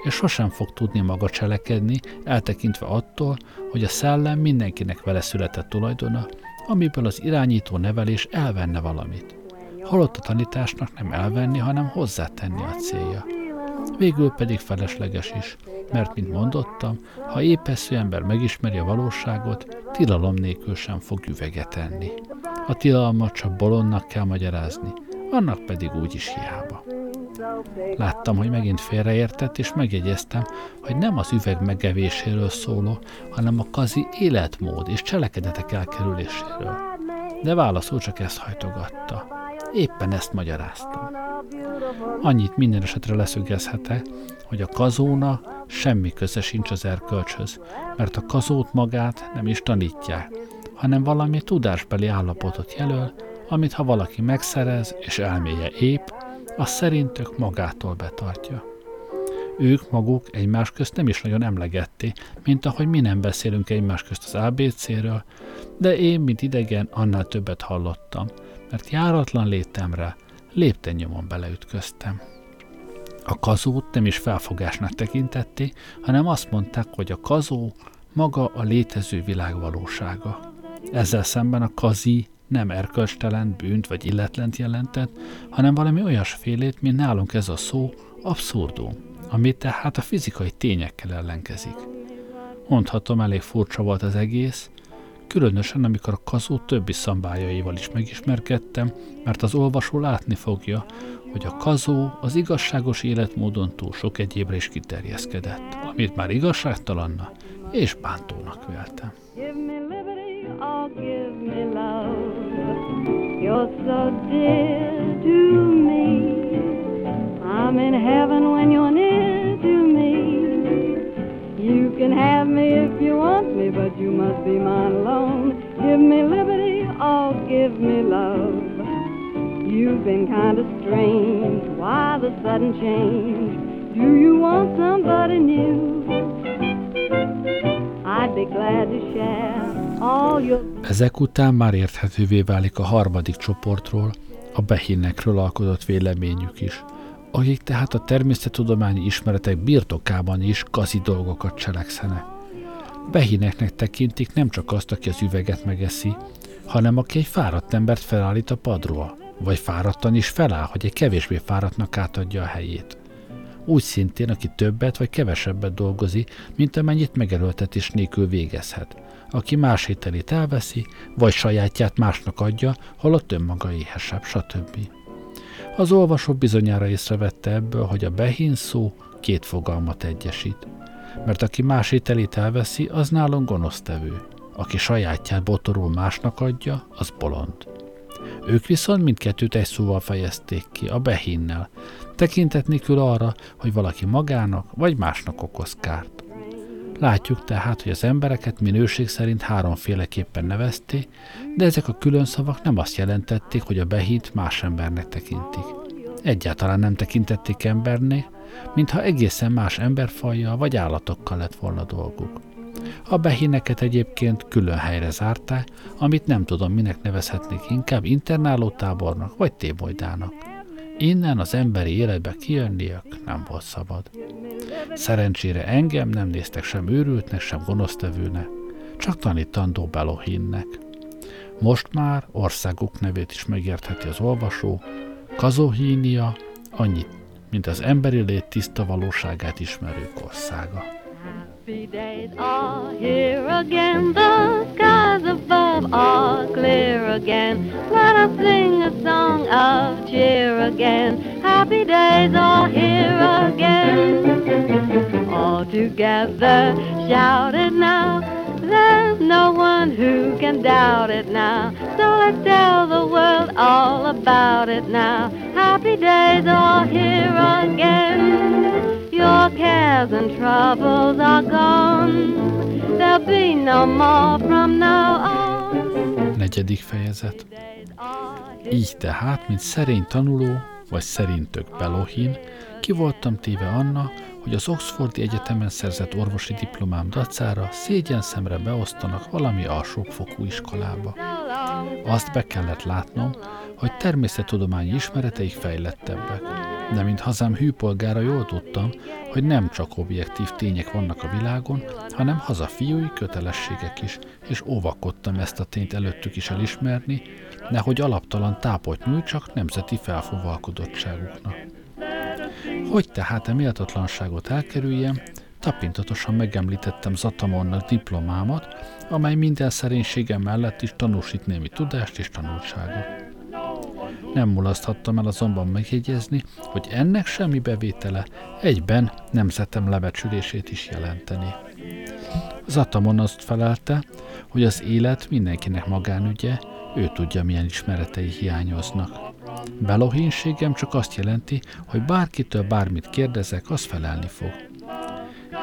és sosem fog tudni maga cselekedni, eltekintve attól, hogy a szellem mindenkinek vele született tulajdona, amiből az irányító nevelés elvenne valamit. Holott a tanításnak nem elvenni, hanem hozzátenni a célja. Végül pedig felesleges is, mert, mint mondottam, ha épeszű ember megismeri a valóságot, tilalom nélkül sem fog üveget enni. A tilalmat csak bolondnak kell magyarázni, annak pedig úgyis hiába. Láttam, hogy megint félreértett, és megjegyeztem, hogy nem az üveg megevéséről szóló, hanem a kazi életmód és cselekedetek elkerüléséről. De válaszul csak ezt hajtogatta. Éppen ezt magyaráztam. Annyit minden esetre leszögezhetek, hogy a kazóna semmi köze sincs az erkölcshöz, mert a kazót magát nem is tanítják, hanem valami tudásbeli állapotot jelöl, amit ha valaki megszerez és elméje ép, az szerintük magától betartja. Ők maguk egymás közt nem is nagyon emlegették, mint ahogy mi nem beszélünk egymás közt az ABC-ről, de én, mint idegen, annál többet hallottam, mert járatlan létemre lépten nyomon beleütköztem. A kazót nem is felfogásnak tekintették, hanem azt mondták, hogy a kazó maga a létező világ valósága. Ezzel szemben a kazi nem erkölcstelen, bűnt vagy illetlent jelentett, hanem valami olyasfélét, mint nálunk ez a szó, abszurdum, ami tehát a fizikai tényekkel ellenkezik. Mondhatom, elég furcsa volt az egész, különösen, amikor a kazó többi szambályaival is megismerkedtem, mert az olvasó látni fogja, hogy a kazó az igazságos életmódon túl sok egyébre is kiterjeszkedett, amit már igazságtalanna és bántónak véltem. You can have me if you want me, but you must be mine alone. Give me liberty or give me love. You've been kind of strange, why the sudden change? Do you want somebody new? I'd be glad to share all your... Ezek után már érthetővé válik a harmadik csoportról, a behinnekről alkotott véleményük is, akik tehát a természettudományi ismeretek birtokában is kazi dolgokat cselekszenek. Behineknek tekintik nem csak azt, aki az üveget megeszi, hanem aki egy fáradt embert felállít a padról, vagy fáradtan is feláll, hogy egy kevésbé fáradtnak átadja a helyét. Úgy szintén, aki többet vagy kevesebbet dolgozik, mint amennyit megerőltetés nélkül végezhet, aki más ételét elveszi, vagy sajátját másnak adja, holott önmaga éhesebb, stb. Az olvasó bizonyára észrevette ebből, hogy a behín szó két fogalmat egyesít. Mert aki más ételét elveszi, az nálunk gonosztevő. Aki sajátját botorul másnak adja, az bolond. Ők viszont mindkettőt egy szóval fejezték ki, a behinnel, tekintet nélkül arra, hogy valaki magának vagy másnak okoz kárt. Látjuk tehát, hogy az embereket minőség szerint háromféleképpen nevezték, de ezek a külön szavak nem azt jelentették, hogy a behint más embernek tekintik. Egyáltalán nem tekintették embernek, mintha egészen más emberfajjal vagy állatokkal lett volna dolguk. A behineket egyébként külön helyre zárták, amit nem tudom minek nevezhetnék, inkább internálótábornak vagy tébolydának. Innen az emberi életbe kijönniük nem volt szabad. Szerencsére engem nem néztek sem őrültnek, sem gonosztevőnek, csak tanítandó belohinnek. Most már országuk nevét is megértheti az olvasó, Kazohinia, annyit, mint az emberi lét tiszta valóságát ismerők országa. Happy days are here again, the skies above are clear again, let us sing a song of cheer again, happy days are here again. All together shout it now, there's no one who can doubt it now, so let's tell the world all about it now, happy days are here again. Your cares and troubles are gone, there'll be no more from now on. Negyedik fejezet. Így tehát, mint szerény tanuló, vagy szerintök belohin, ki voltam téve annak, hogy az Oxfordi Egyetemen szerzett orvosi diplomám dacára szégyenszemre beosztanak valami alsóbbfokú iskolába. Azt be kellett látnom, hogy természettudományi ismereteik fejlettebbek, de mint hazám hűpolgára jól tudtam, hogy nem csak objektív tények vannak a világon, hanem hazafiúi kötelességek is, és óvakodtam ezt a tényt előttük is elismerni, nehogy alaptalan tápot nyújtsak nemzeti felfúvalkodottságuknak. Hogy tehát a méltatlanságot elkerüljem, tapintatosan megemlítettem Zatamonnak diplomámat, amely minden szerénységem mellett is tanúsít némi tudást és tanulságot. Nem mulaszthattam el azonban megjegyezni, hogy ennek semmi bevétele egyben nemzetem lebecsülését is jelenteni. Zatamon azt felelte, hogy az élet mindenkinek magánügye, ő tudja, milyen ismeretei hiányoznak. Belohinségem csak azt jelenti, hogy bárkitől bármit kérdezek, az felelni fog.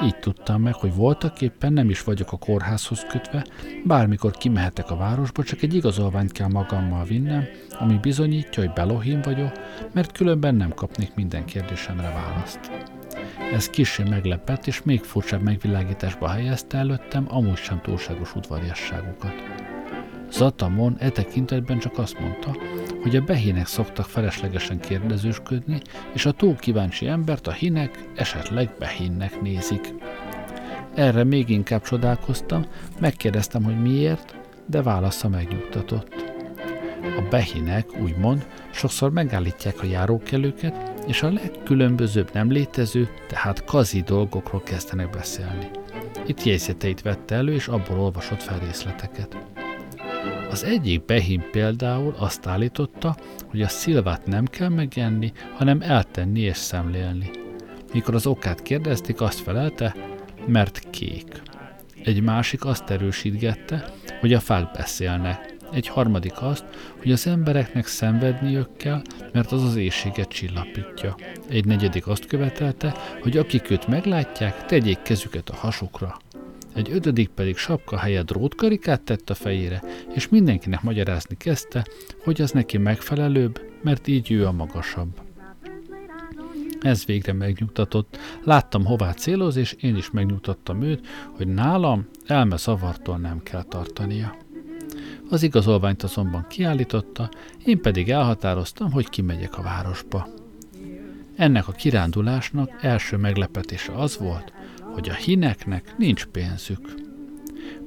Így tudtam meg, hogy voltaképpen nem is vagyok a kórházhoz kötve, bármikor kimehetek a városba, csak egy igazolványt kell magammal vinnem, ami bizonyítja, hogy belohin vagyok, mert különben nem kapnék minden kérdésemre választ. Ez kissé meglepett és még furcsább megvilágításba helyezte előttem amúgy sem túlságos udvariasságukat. Zatamon e tekintetben csak azt mondta, hogy a behinek szoktak feleslegesen kérdezősködni, és a túl kíváncsi embert a hinek esetleg behinnek nézik. Erre még inkább csodálkoztam, megkérdeztem, hogy miért, de válasza megnyugtatott. A behinek, úgymond, sokszor megállítják a járókelőket, és a legkülönbözőbb nem létező, tehát kazi dolgokról kezdenek beszélni. Itt jegyzeteit vette elő, és abból olvasott fel részleteket. Az egyik behin például azt állította, hogy a szilvát nem kell megenni, hanem eltenni és szemlélni. Mikor az okát kérdezték, azt felelte, mert kék. Egy másik azt erősítgette, hogy a fák beszélnek. Egy harmadik azt, hogy az embereknek szenvedniük kell, mert az az éhséget csillapítja. Egy negyedik azt követelte, hogy akik őt meglátják, tegyék kezüket a hasukra. Egy ötödik pedig sapka helyett drótkarikát tett a fejére, és mindenkinek magyarázni kezdte, hogy az neki megfelelőbb, mert így ő a magasabb. Ez végre megnyugtatott, láttam hová céloz, és én is megnyugtattam őt, hogy nálam elmeszavartól nem kell tartania. Az igazolványt azonban kiállította, én pedig elhatároztam, hogy kimegyek a városba. Ennek a kirándulásnak első meglepetése az volt, hogy a hineknek nincs pénzük.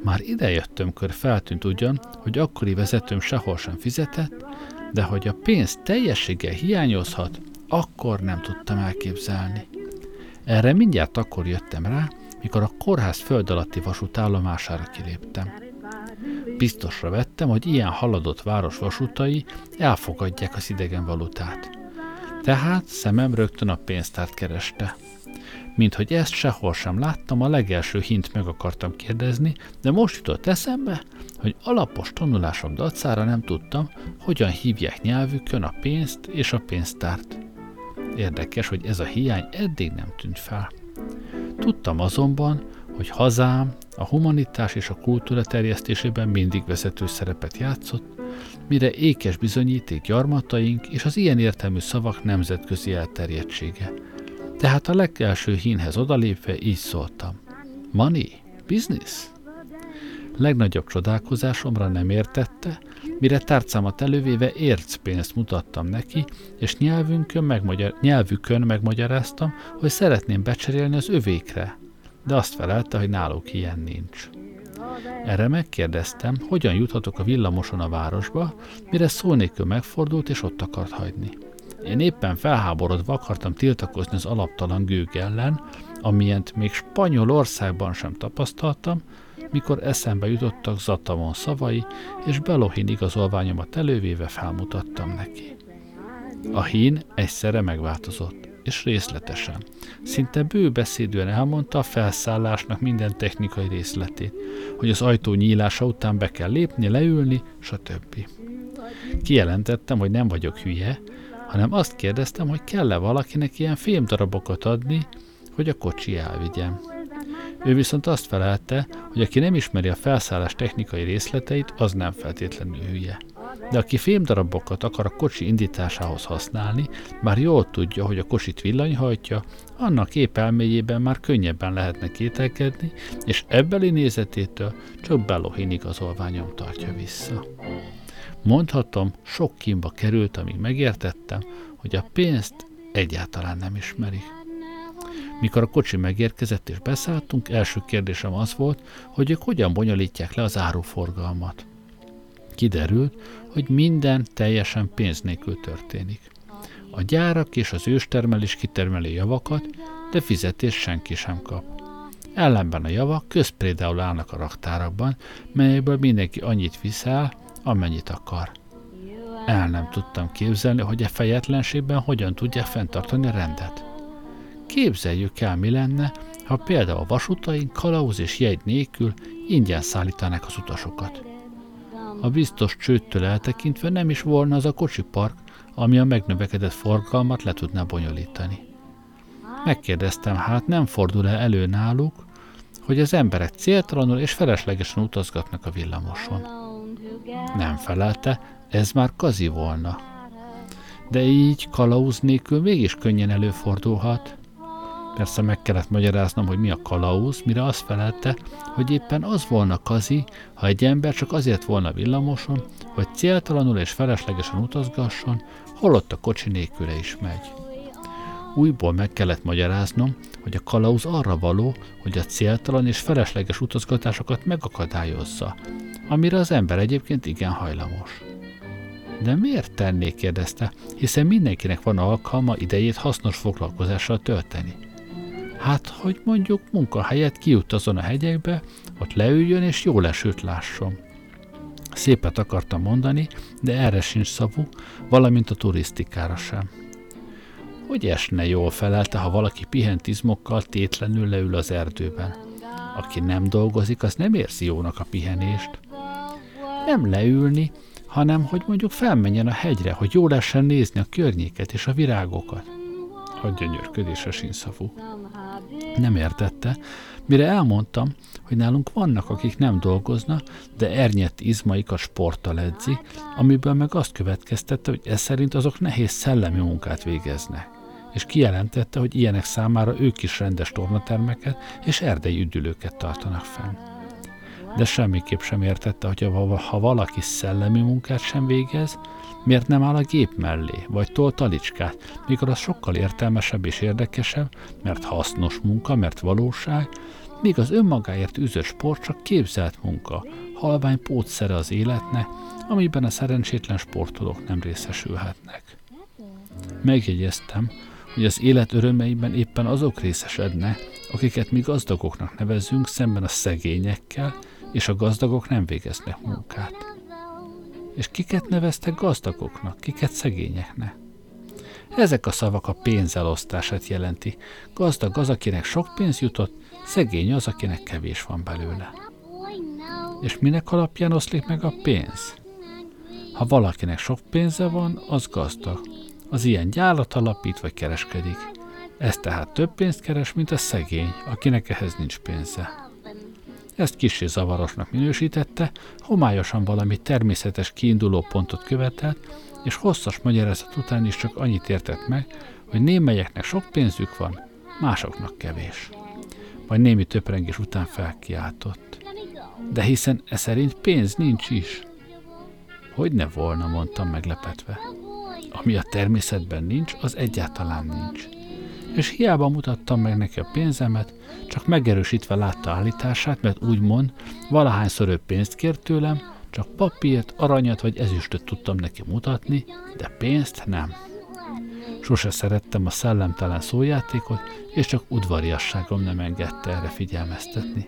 Már idejöttömkor feltűnt ugyan, hogy akkori vezetőm sehol sem fizetett, de hogy a pénz teljességgel hiányozhat, akkor nem tudtam elképzelni. Erre mindjárt akkor jöttem rá, mikor a kórház föld alatti vasútállomására kiléptem. Biztosra vettem, hogy ilyen haladott város vasutai elfogadják az idegen valutát. Tehát szemem rögtön a pénztárt kereste. Minthogy ezt sehol sem láttam, a legelső hint meg akartam kérdezni, de most jutott eszembe, hogy alapos tanulásom dacára nem tudtam, hogyan hívják nyelvükön a pénzt és a pénztárt. Érdekes, hogy ez a hiány eddig nem tűnt fel. Tudtam azonban, hogy hazám a humanitás és a kultúra terjesztésében mindig vezető szerepet játszott, mire ékes bizonyíték gyarmataink és az ilyen értelmű szavak nemzetközi elterjedtsége. Tehát a legelső hínhez odalépve így szóltam. Money? Business? Legnagyobb csodálkozásomra nem értette, mire tárcámat elővéve ércpénzt mutattam neki, és nyelvükön megmagyaráztam, hogy szeretném becserélni az övékre, de azt felelte, hogy náluk ilyen nincs. Erre megkérdeztem, hogyan juthatok a villamoson a városba, mire szó nélkül megfordult és ott akart hagyni. Én éppen felháborodva akartam tiltakozni az alaptalan gőg ellen, amilyent még Spanyolországban sem tapasztaltam, mikor eszembe jutottak Zatamon szavai, és Belohin igazolványomat elővéve felmutattam neki. A hín egyszerre megváltozott, és részletesen. Szinte bőbeszédűen elmondta a felszállásnak minden technikai részletét, hogy az ajtó nyílása után be kell lépni, leülni, stb. Kijelentettem, hogy nem vagyok hülye, hanem azt kérdeztem, hogy kell-e valakinek ilyen fémdarabokat adni, hogy a kocsi elvigyem. Ő viszont azt felelte, hogy aki nem ismeri a felszállás technikai részleteit, az nem feltétlenül hülye. De aki fémdarabokat akar a kocsi indításához használni, már jól tudja, hogy a kocsit villanyhajtja, annak épp elméjében már könnyebben lehetne kételkedni, és ebbeli nézetétől csak Belohin igazolványom tartja vissza. Mondhatom, sok kínba került, amíg megértettem, hogy a pénzt egyáltalán nem ismerik. Mikor a kocsi megérkezett és beszálltunk, első kérdésem az volt, hogy ők hogyan bonyolítják le az áruforgalmat. Kiderült, hogy minden teljesen pénz nélkül történik. A gyárak és az őstermelés kitermeli javakat, de fizetést senki sem kap. Ellenben a javak közprédául állnak a raktárakban, melyekből mindenki annyit visz el, amennyit akar. El nem tudtam képzelni, hogy a fejetlenségben hogyan tudják fenntartani a rendet. Képzeljük el, mi lenne, ha például a vasutaink kalauz és jegy nélkül ingyen szállítanák az utasokat. A biztos csődtől eltekintve nem is volna az a kocsipark, ami a megnövekedett forgalmat le tudná bonyolítani. Megkérdeztem, hát nem fordul el elő náluk, hogy az emberek céltalanul és feleslegesen utazgatnak a villamoson. Nem felelte, ez már kazi volna. De így kalauz nélkül mégis könnyen előfordulhat. Persze meg kellett magyaráznom, hogy mi a kalauz, mire azt felelte, hogy éppen az volna kazi, ha egy ember csak azért volna villamoson, hogy céltalanul és feleslegesen utazgasson, holott a kocsi nélküle is megy. Újból meg kellett magyaráznom, hogy a kalauz arra való, hogy a céltalan és felesleges utazgatásokat megakadályozza, amire az ember egyébként igen hajlamos. De miért tennék, kérdezte, hiszen mindenkinek van alkalma idejét hasznos foglalkozással tölteni. Hát, hogy mondjuk munkahelyet kiutazzon a hegyekbe, ott leüljön és jó esőt lásson. Szépet akartam mondani, de erre sincs szavú, valamint a turisztikára sem. Hogy esne jól, felelte, ha valaki pihent izmokkal tétlenül leül az erdőben. Aki nem dolgozik, az nem érzi jónak a pihenést. Nem leülni, hanem hogy mondjuk felmenjen a hegyre, hogy jól lehessen nézni a környéket és a virágokat. A gyönyörködésre sinszavú. Nem értette, mire elmondtam, hogy nálunk vannak, akik nem dolgoznak, de ernyett izmaikat sporttal edzi, amiből meg azt következtette, hogy ez szerint azok nehéz szellemi munkát végeznek, és kijelentette, hogy ilyenek számára ők is rendes tornatermeket és erdei üdülőket tartanak fenn. De semmiképp sem értette, hogy ha valaki szellemi munkát sem végez, miért nem áll a gép mellé, vagy tol talicskát, mikor az sokkal értelmesebb és érdekesebb, mert hasznos munka, mert valóság, míg az önmagáért űzött sport csak képzelt munka, halvány pótszere az életnek, amiben a szerencsétlen sportolók nem részesülhetnek. Megjegyeztem, hogy az élet örömeiben éppen azok részesednek, akiket mi gazdagoknak nevezünk, szemben a szegényekkel, és a gazdagok nem végeznek munkát. És kiket neveztek gazdagoknak, kiket szegényeknek? Ezek a szavak a pénzelosztását jelenti. Gazdag az, akinek sok pénz jutott, szegény az, akinek kevés van belőle. És minek alapján oszlik meg a pénz? Ha valakinek sok pénze van, az gazdag. Az ilyen gyárat alapít vagy kereskedik. Ez tehát több pénzt keres, mint a szegény, akinek ehhez nincs pénze. Ezt kissé zavarosnak minősítette, homályosan valami természetes kiindulópontot követelt, és hosszas magyarázat után is csak annyit értett meg, hogy némelyeknek sok pénzük van, másoknak kevés. Majd némi töprengés után felkiáltott. De hiszen e szerint pénz nincs is. Hogyne volna, mondtam meglepetve. Ami a természetben nincs, az egyáltalán nincs. És hiába mutattam meg neki a pénzemet, csak megerősítve látta állítását, mert úgymond valahányszor ő pénzt kért tőlem, csak papírt, aranyat vagy ezüstöt tudtam neki mutatni, de pénzt nem. Sose szerettem a szellemtelen szójátékot, és csak udvariasságom nem engedte erre figyelmeztetni.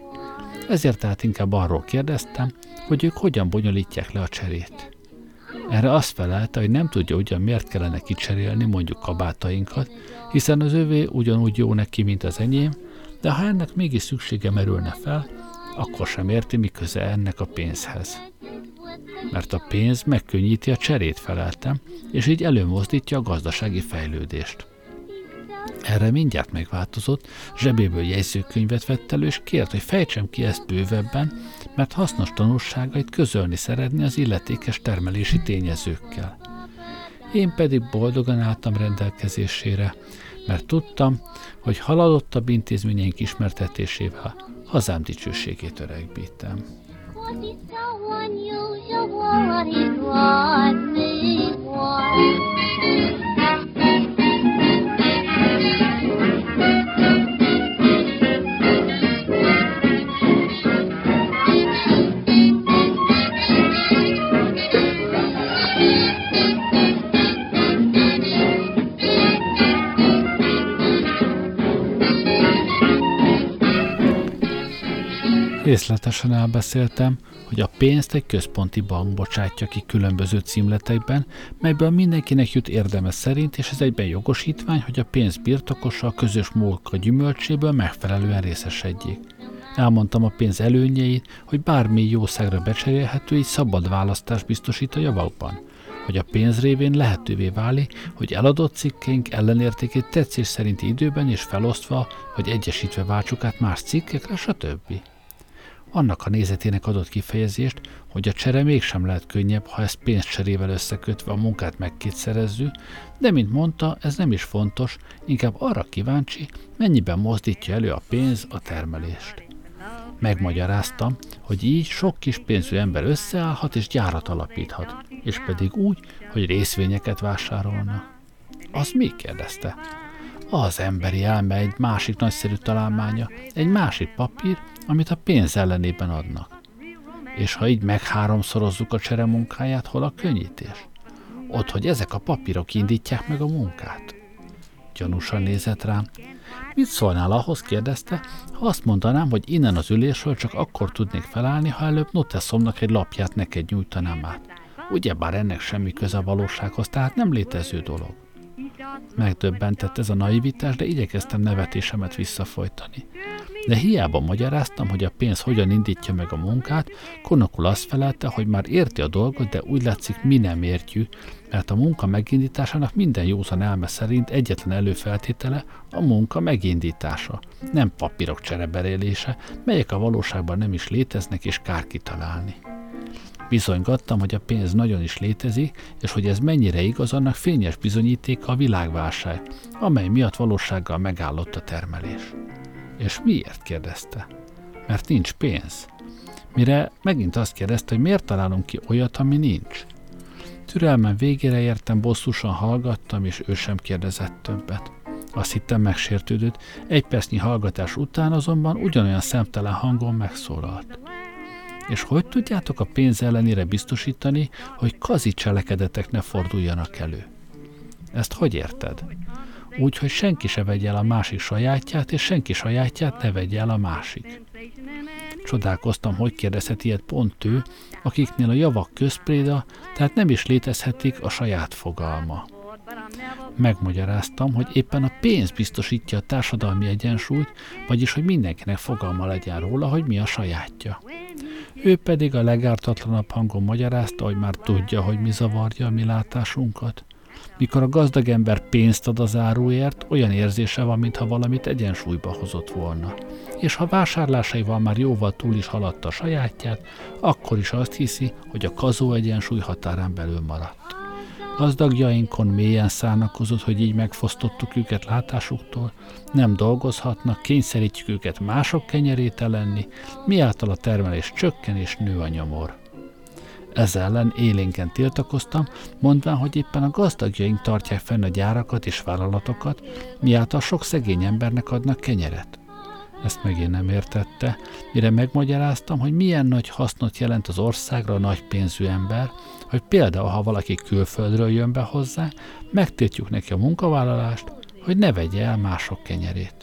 Ezért tehát inkább arról kérdeztem, hogy ők hogyan bonyolítják le a cserét. Erre azt felelte, hogy nem tudja ugyan miért kellene kicserélni mondjuk kabátainkat, hiszen az övé ugyanúgy jó neki, mint az enyém, de ha ennek mégis szüksége merülne fel, akkor sem érti, mi köze ennek a pénzhez. Mert a pénz megkönnyíti a cserét, feleltem, és így előmozdítja a gazdasági fejlődést. Erre mindjárt megváltozott, zsebéből jegyzőkönyvet vett elő, és kért, hogy fejtsem ki ezt bővebben, mert hasznos tanulságait közölni szeretné az illetékes termelési tényezőkkel. Én pedig boldogan álltam rendelkezésére, mert tudtam, hogy haladottabb intézményeink ismertetésével hazám dicsőségét öregbítem. Részletesen elbeszéltem, hogy a pénzt egy központi bank bocsátja ki különböző címletekben, melyből mindenkinek jut érdeme szerint, és ez egyben jogosítvány, hogy a pénz birtokosa a közös munka gyümölcséből megfelelően részesedjék. Elmondtam a pénz előnyeit, hogy bármi jószágra becserélhető, így szabad választás biztosít a javakban, hogy a pénz révén lehetővé válik, hogy eladott cikkeink ellenértékét tetszés szerinti időben és felosztva vagy egyesítve váltsuk át más cikkekre, stb. Annak a nézetének adott kifejezést, hogy a csere mégsem lehet könnyebb, ha ezt pénzcserével összekötve a munkát megkétszerezzük, de mint mondta, ez nem is fontos, inkább arra kíváncsi, mennyiben mozdítja elő a pénz a termelést. Megmagyaráztam, hogy így sok kis pénzű ember összeállhat és gyárat alapíthat, és pedig úgy, hogy részvényeket vásárolna. Az mi? kérdezte. Az emberi elme egy másik nagyszerű találmánya, egy másik papír, amit a pénz ellenében adnak. És ha így megháromszorozzuk a csere munkáját, hol a könnyítés? Ott, hogy ezek a papírok indítják meg a munkát. Gyanúsan nézett rám. Mit szólnál ahhoz, kérdezte, ha azt mondanám, hogy innen az ülésről csak akkor tudnék felállni, ha előbb noteszomnak egy lapját neked nyújtanám át. Ugyebár ennek semmi köze a valósághoz, tehát nem létező dolog. Megdöbbentett ez a naivitás, de igyekeztem nevetésemet visszafojtani. De hiába magyaráztam, hogy a pénz hogyan indítja meg a munkát, Konakul azt felelte, hogy már érti a dolgot, de úgy látszik, mi nem értjük, mert a munka megindításának minden józan elme szerint egyetlen előfeltétele a munka megindítása, nem papírok csereberélése, melyek a valóságban nem is léteznek és kár kitalálni. Bizonygattam, hogy a pénz nagyon is létezik, és hogy ez mennyire igaz, annak fényes bizonyítéka a világválság, amely miatt valósággal megállott a termelés. És miért? kérdezte. Mert nincs pénz. Mire megint azt kérdezte, hogy miért találunk ki olyat, ami nincs. Türelmem végére értem, bosszusan hallgattam, és ő sem kérdezett többet. Azt hittem, megsértődött, egy percnyi hallgatás után azonban ugyanolyan szemtelen hangon megszólalt. És hogy tudjátok a pénz ellenére biztosítani, hogy kazi cselekedetek ne forduljanak elő? Ezt hogy érted? Úgy, hogy senki se vegye el a másik sajátját, és senki sajátját ne vegye el a másik. Csodálkoztam, hogy kérdezhet ilyet pont ő, akiknél a javak közpréda, tehát nem is létezhetik a saját fogalma. Megmagyaráztam, hogy éppen a pénz biztosítja a társadalmi egyensúlyt, vagyis hogy mindenkinek fogalma legyen róla, hogy mi a sajátja. Ő pedig a legártatlanabb hangon magyarázta, hogy már tudja, hogy mi zavarja a mi látásunkat. Mikor a gazdag ember pénzt ad az áruért, olyan érzése van, mintha valamit egyensúlyba hozott volna. És ha vásárlásaival már jóval túl is haladta a sajátját, akkor is azt hiszi, hogy a kazó egyensúly határán belül maradt. Gazdagjainkon mélyen szánakozott, hogy így megfosztottuk őket látásuktól, nem dolgozhatnak, kényszerítjük őket mások kenyerét lenni, miáltal a termelés csökken és nő a nyomor. Ez ellen élénken tiltakoztam, mondván, hogy éppen a gazdagjaink tartják fenn a gyárakat és vállalatokat, miáltal sok szegény embernek adnak kenyeret. Ezt megint nem értette, mire megmagyaráztam, hogy milyen nagy hasznot jelent az országra a nagy pénzű ember, hogy például, ha valaki külföldről jön be hozzá, megtiltjuk neki a munkavállalást, hogy ne vegye el mások kenyerét.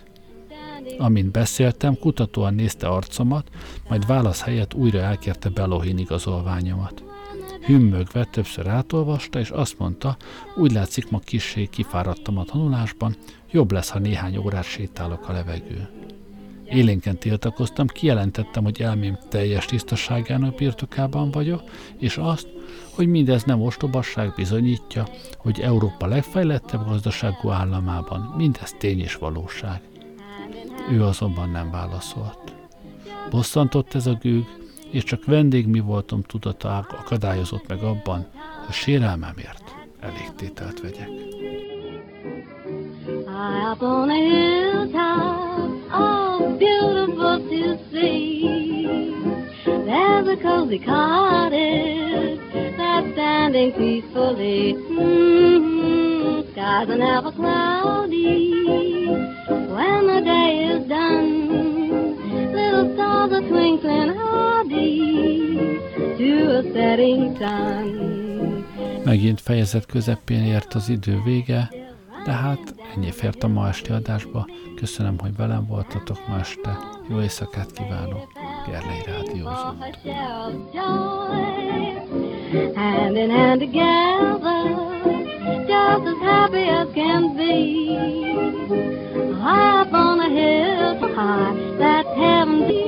Amint beszéltem, kutatóan nézte arcomat, majd válasz helyett újra elkérte Belohin igazolványomat. Hümmögve többször átolvasta, és azt mondta, úgy látszik, ma kissé kifáradtam a tanulásban, jobb lesz, ha néhány órát sétálok a levegőn. Élénken tiltakoztam, kijelentettem, hogy elmém teljes tisztaságának birtokában vagyok, és azt, hogy mindez nem ostobasság, bizonyítja, hogy Európa legfejlettebb gazdaságú államában mindez tény és valóság. Ő azonban nem válaszolt. Bosszantott ez a gőg, és csak vendég mi voltam tudatá akadályozott meg abban, hogy sérelmemért elégtételt vegyek. When the day is done, little stars are twinkling hardy to a setting sun. Megint fejezet közepén ért az idő vége, de hát ennyi fért a ma esti adásba. Köszönöm, hogy velem voltatok ma este. Jó éjszakát kívánok, Gerlei Rádiózót. Just as happy as can be, high up on a hill so high that heaven.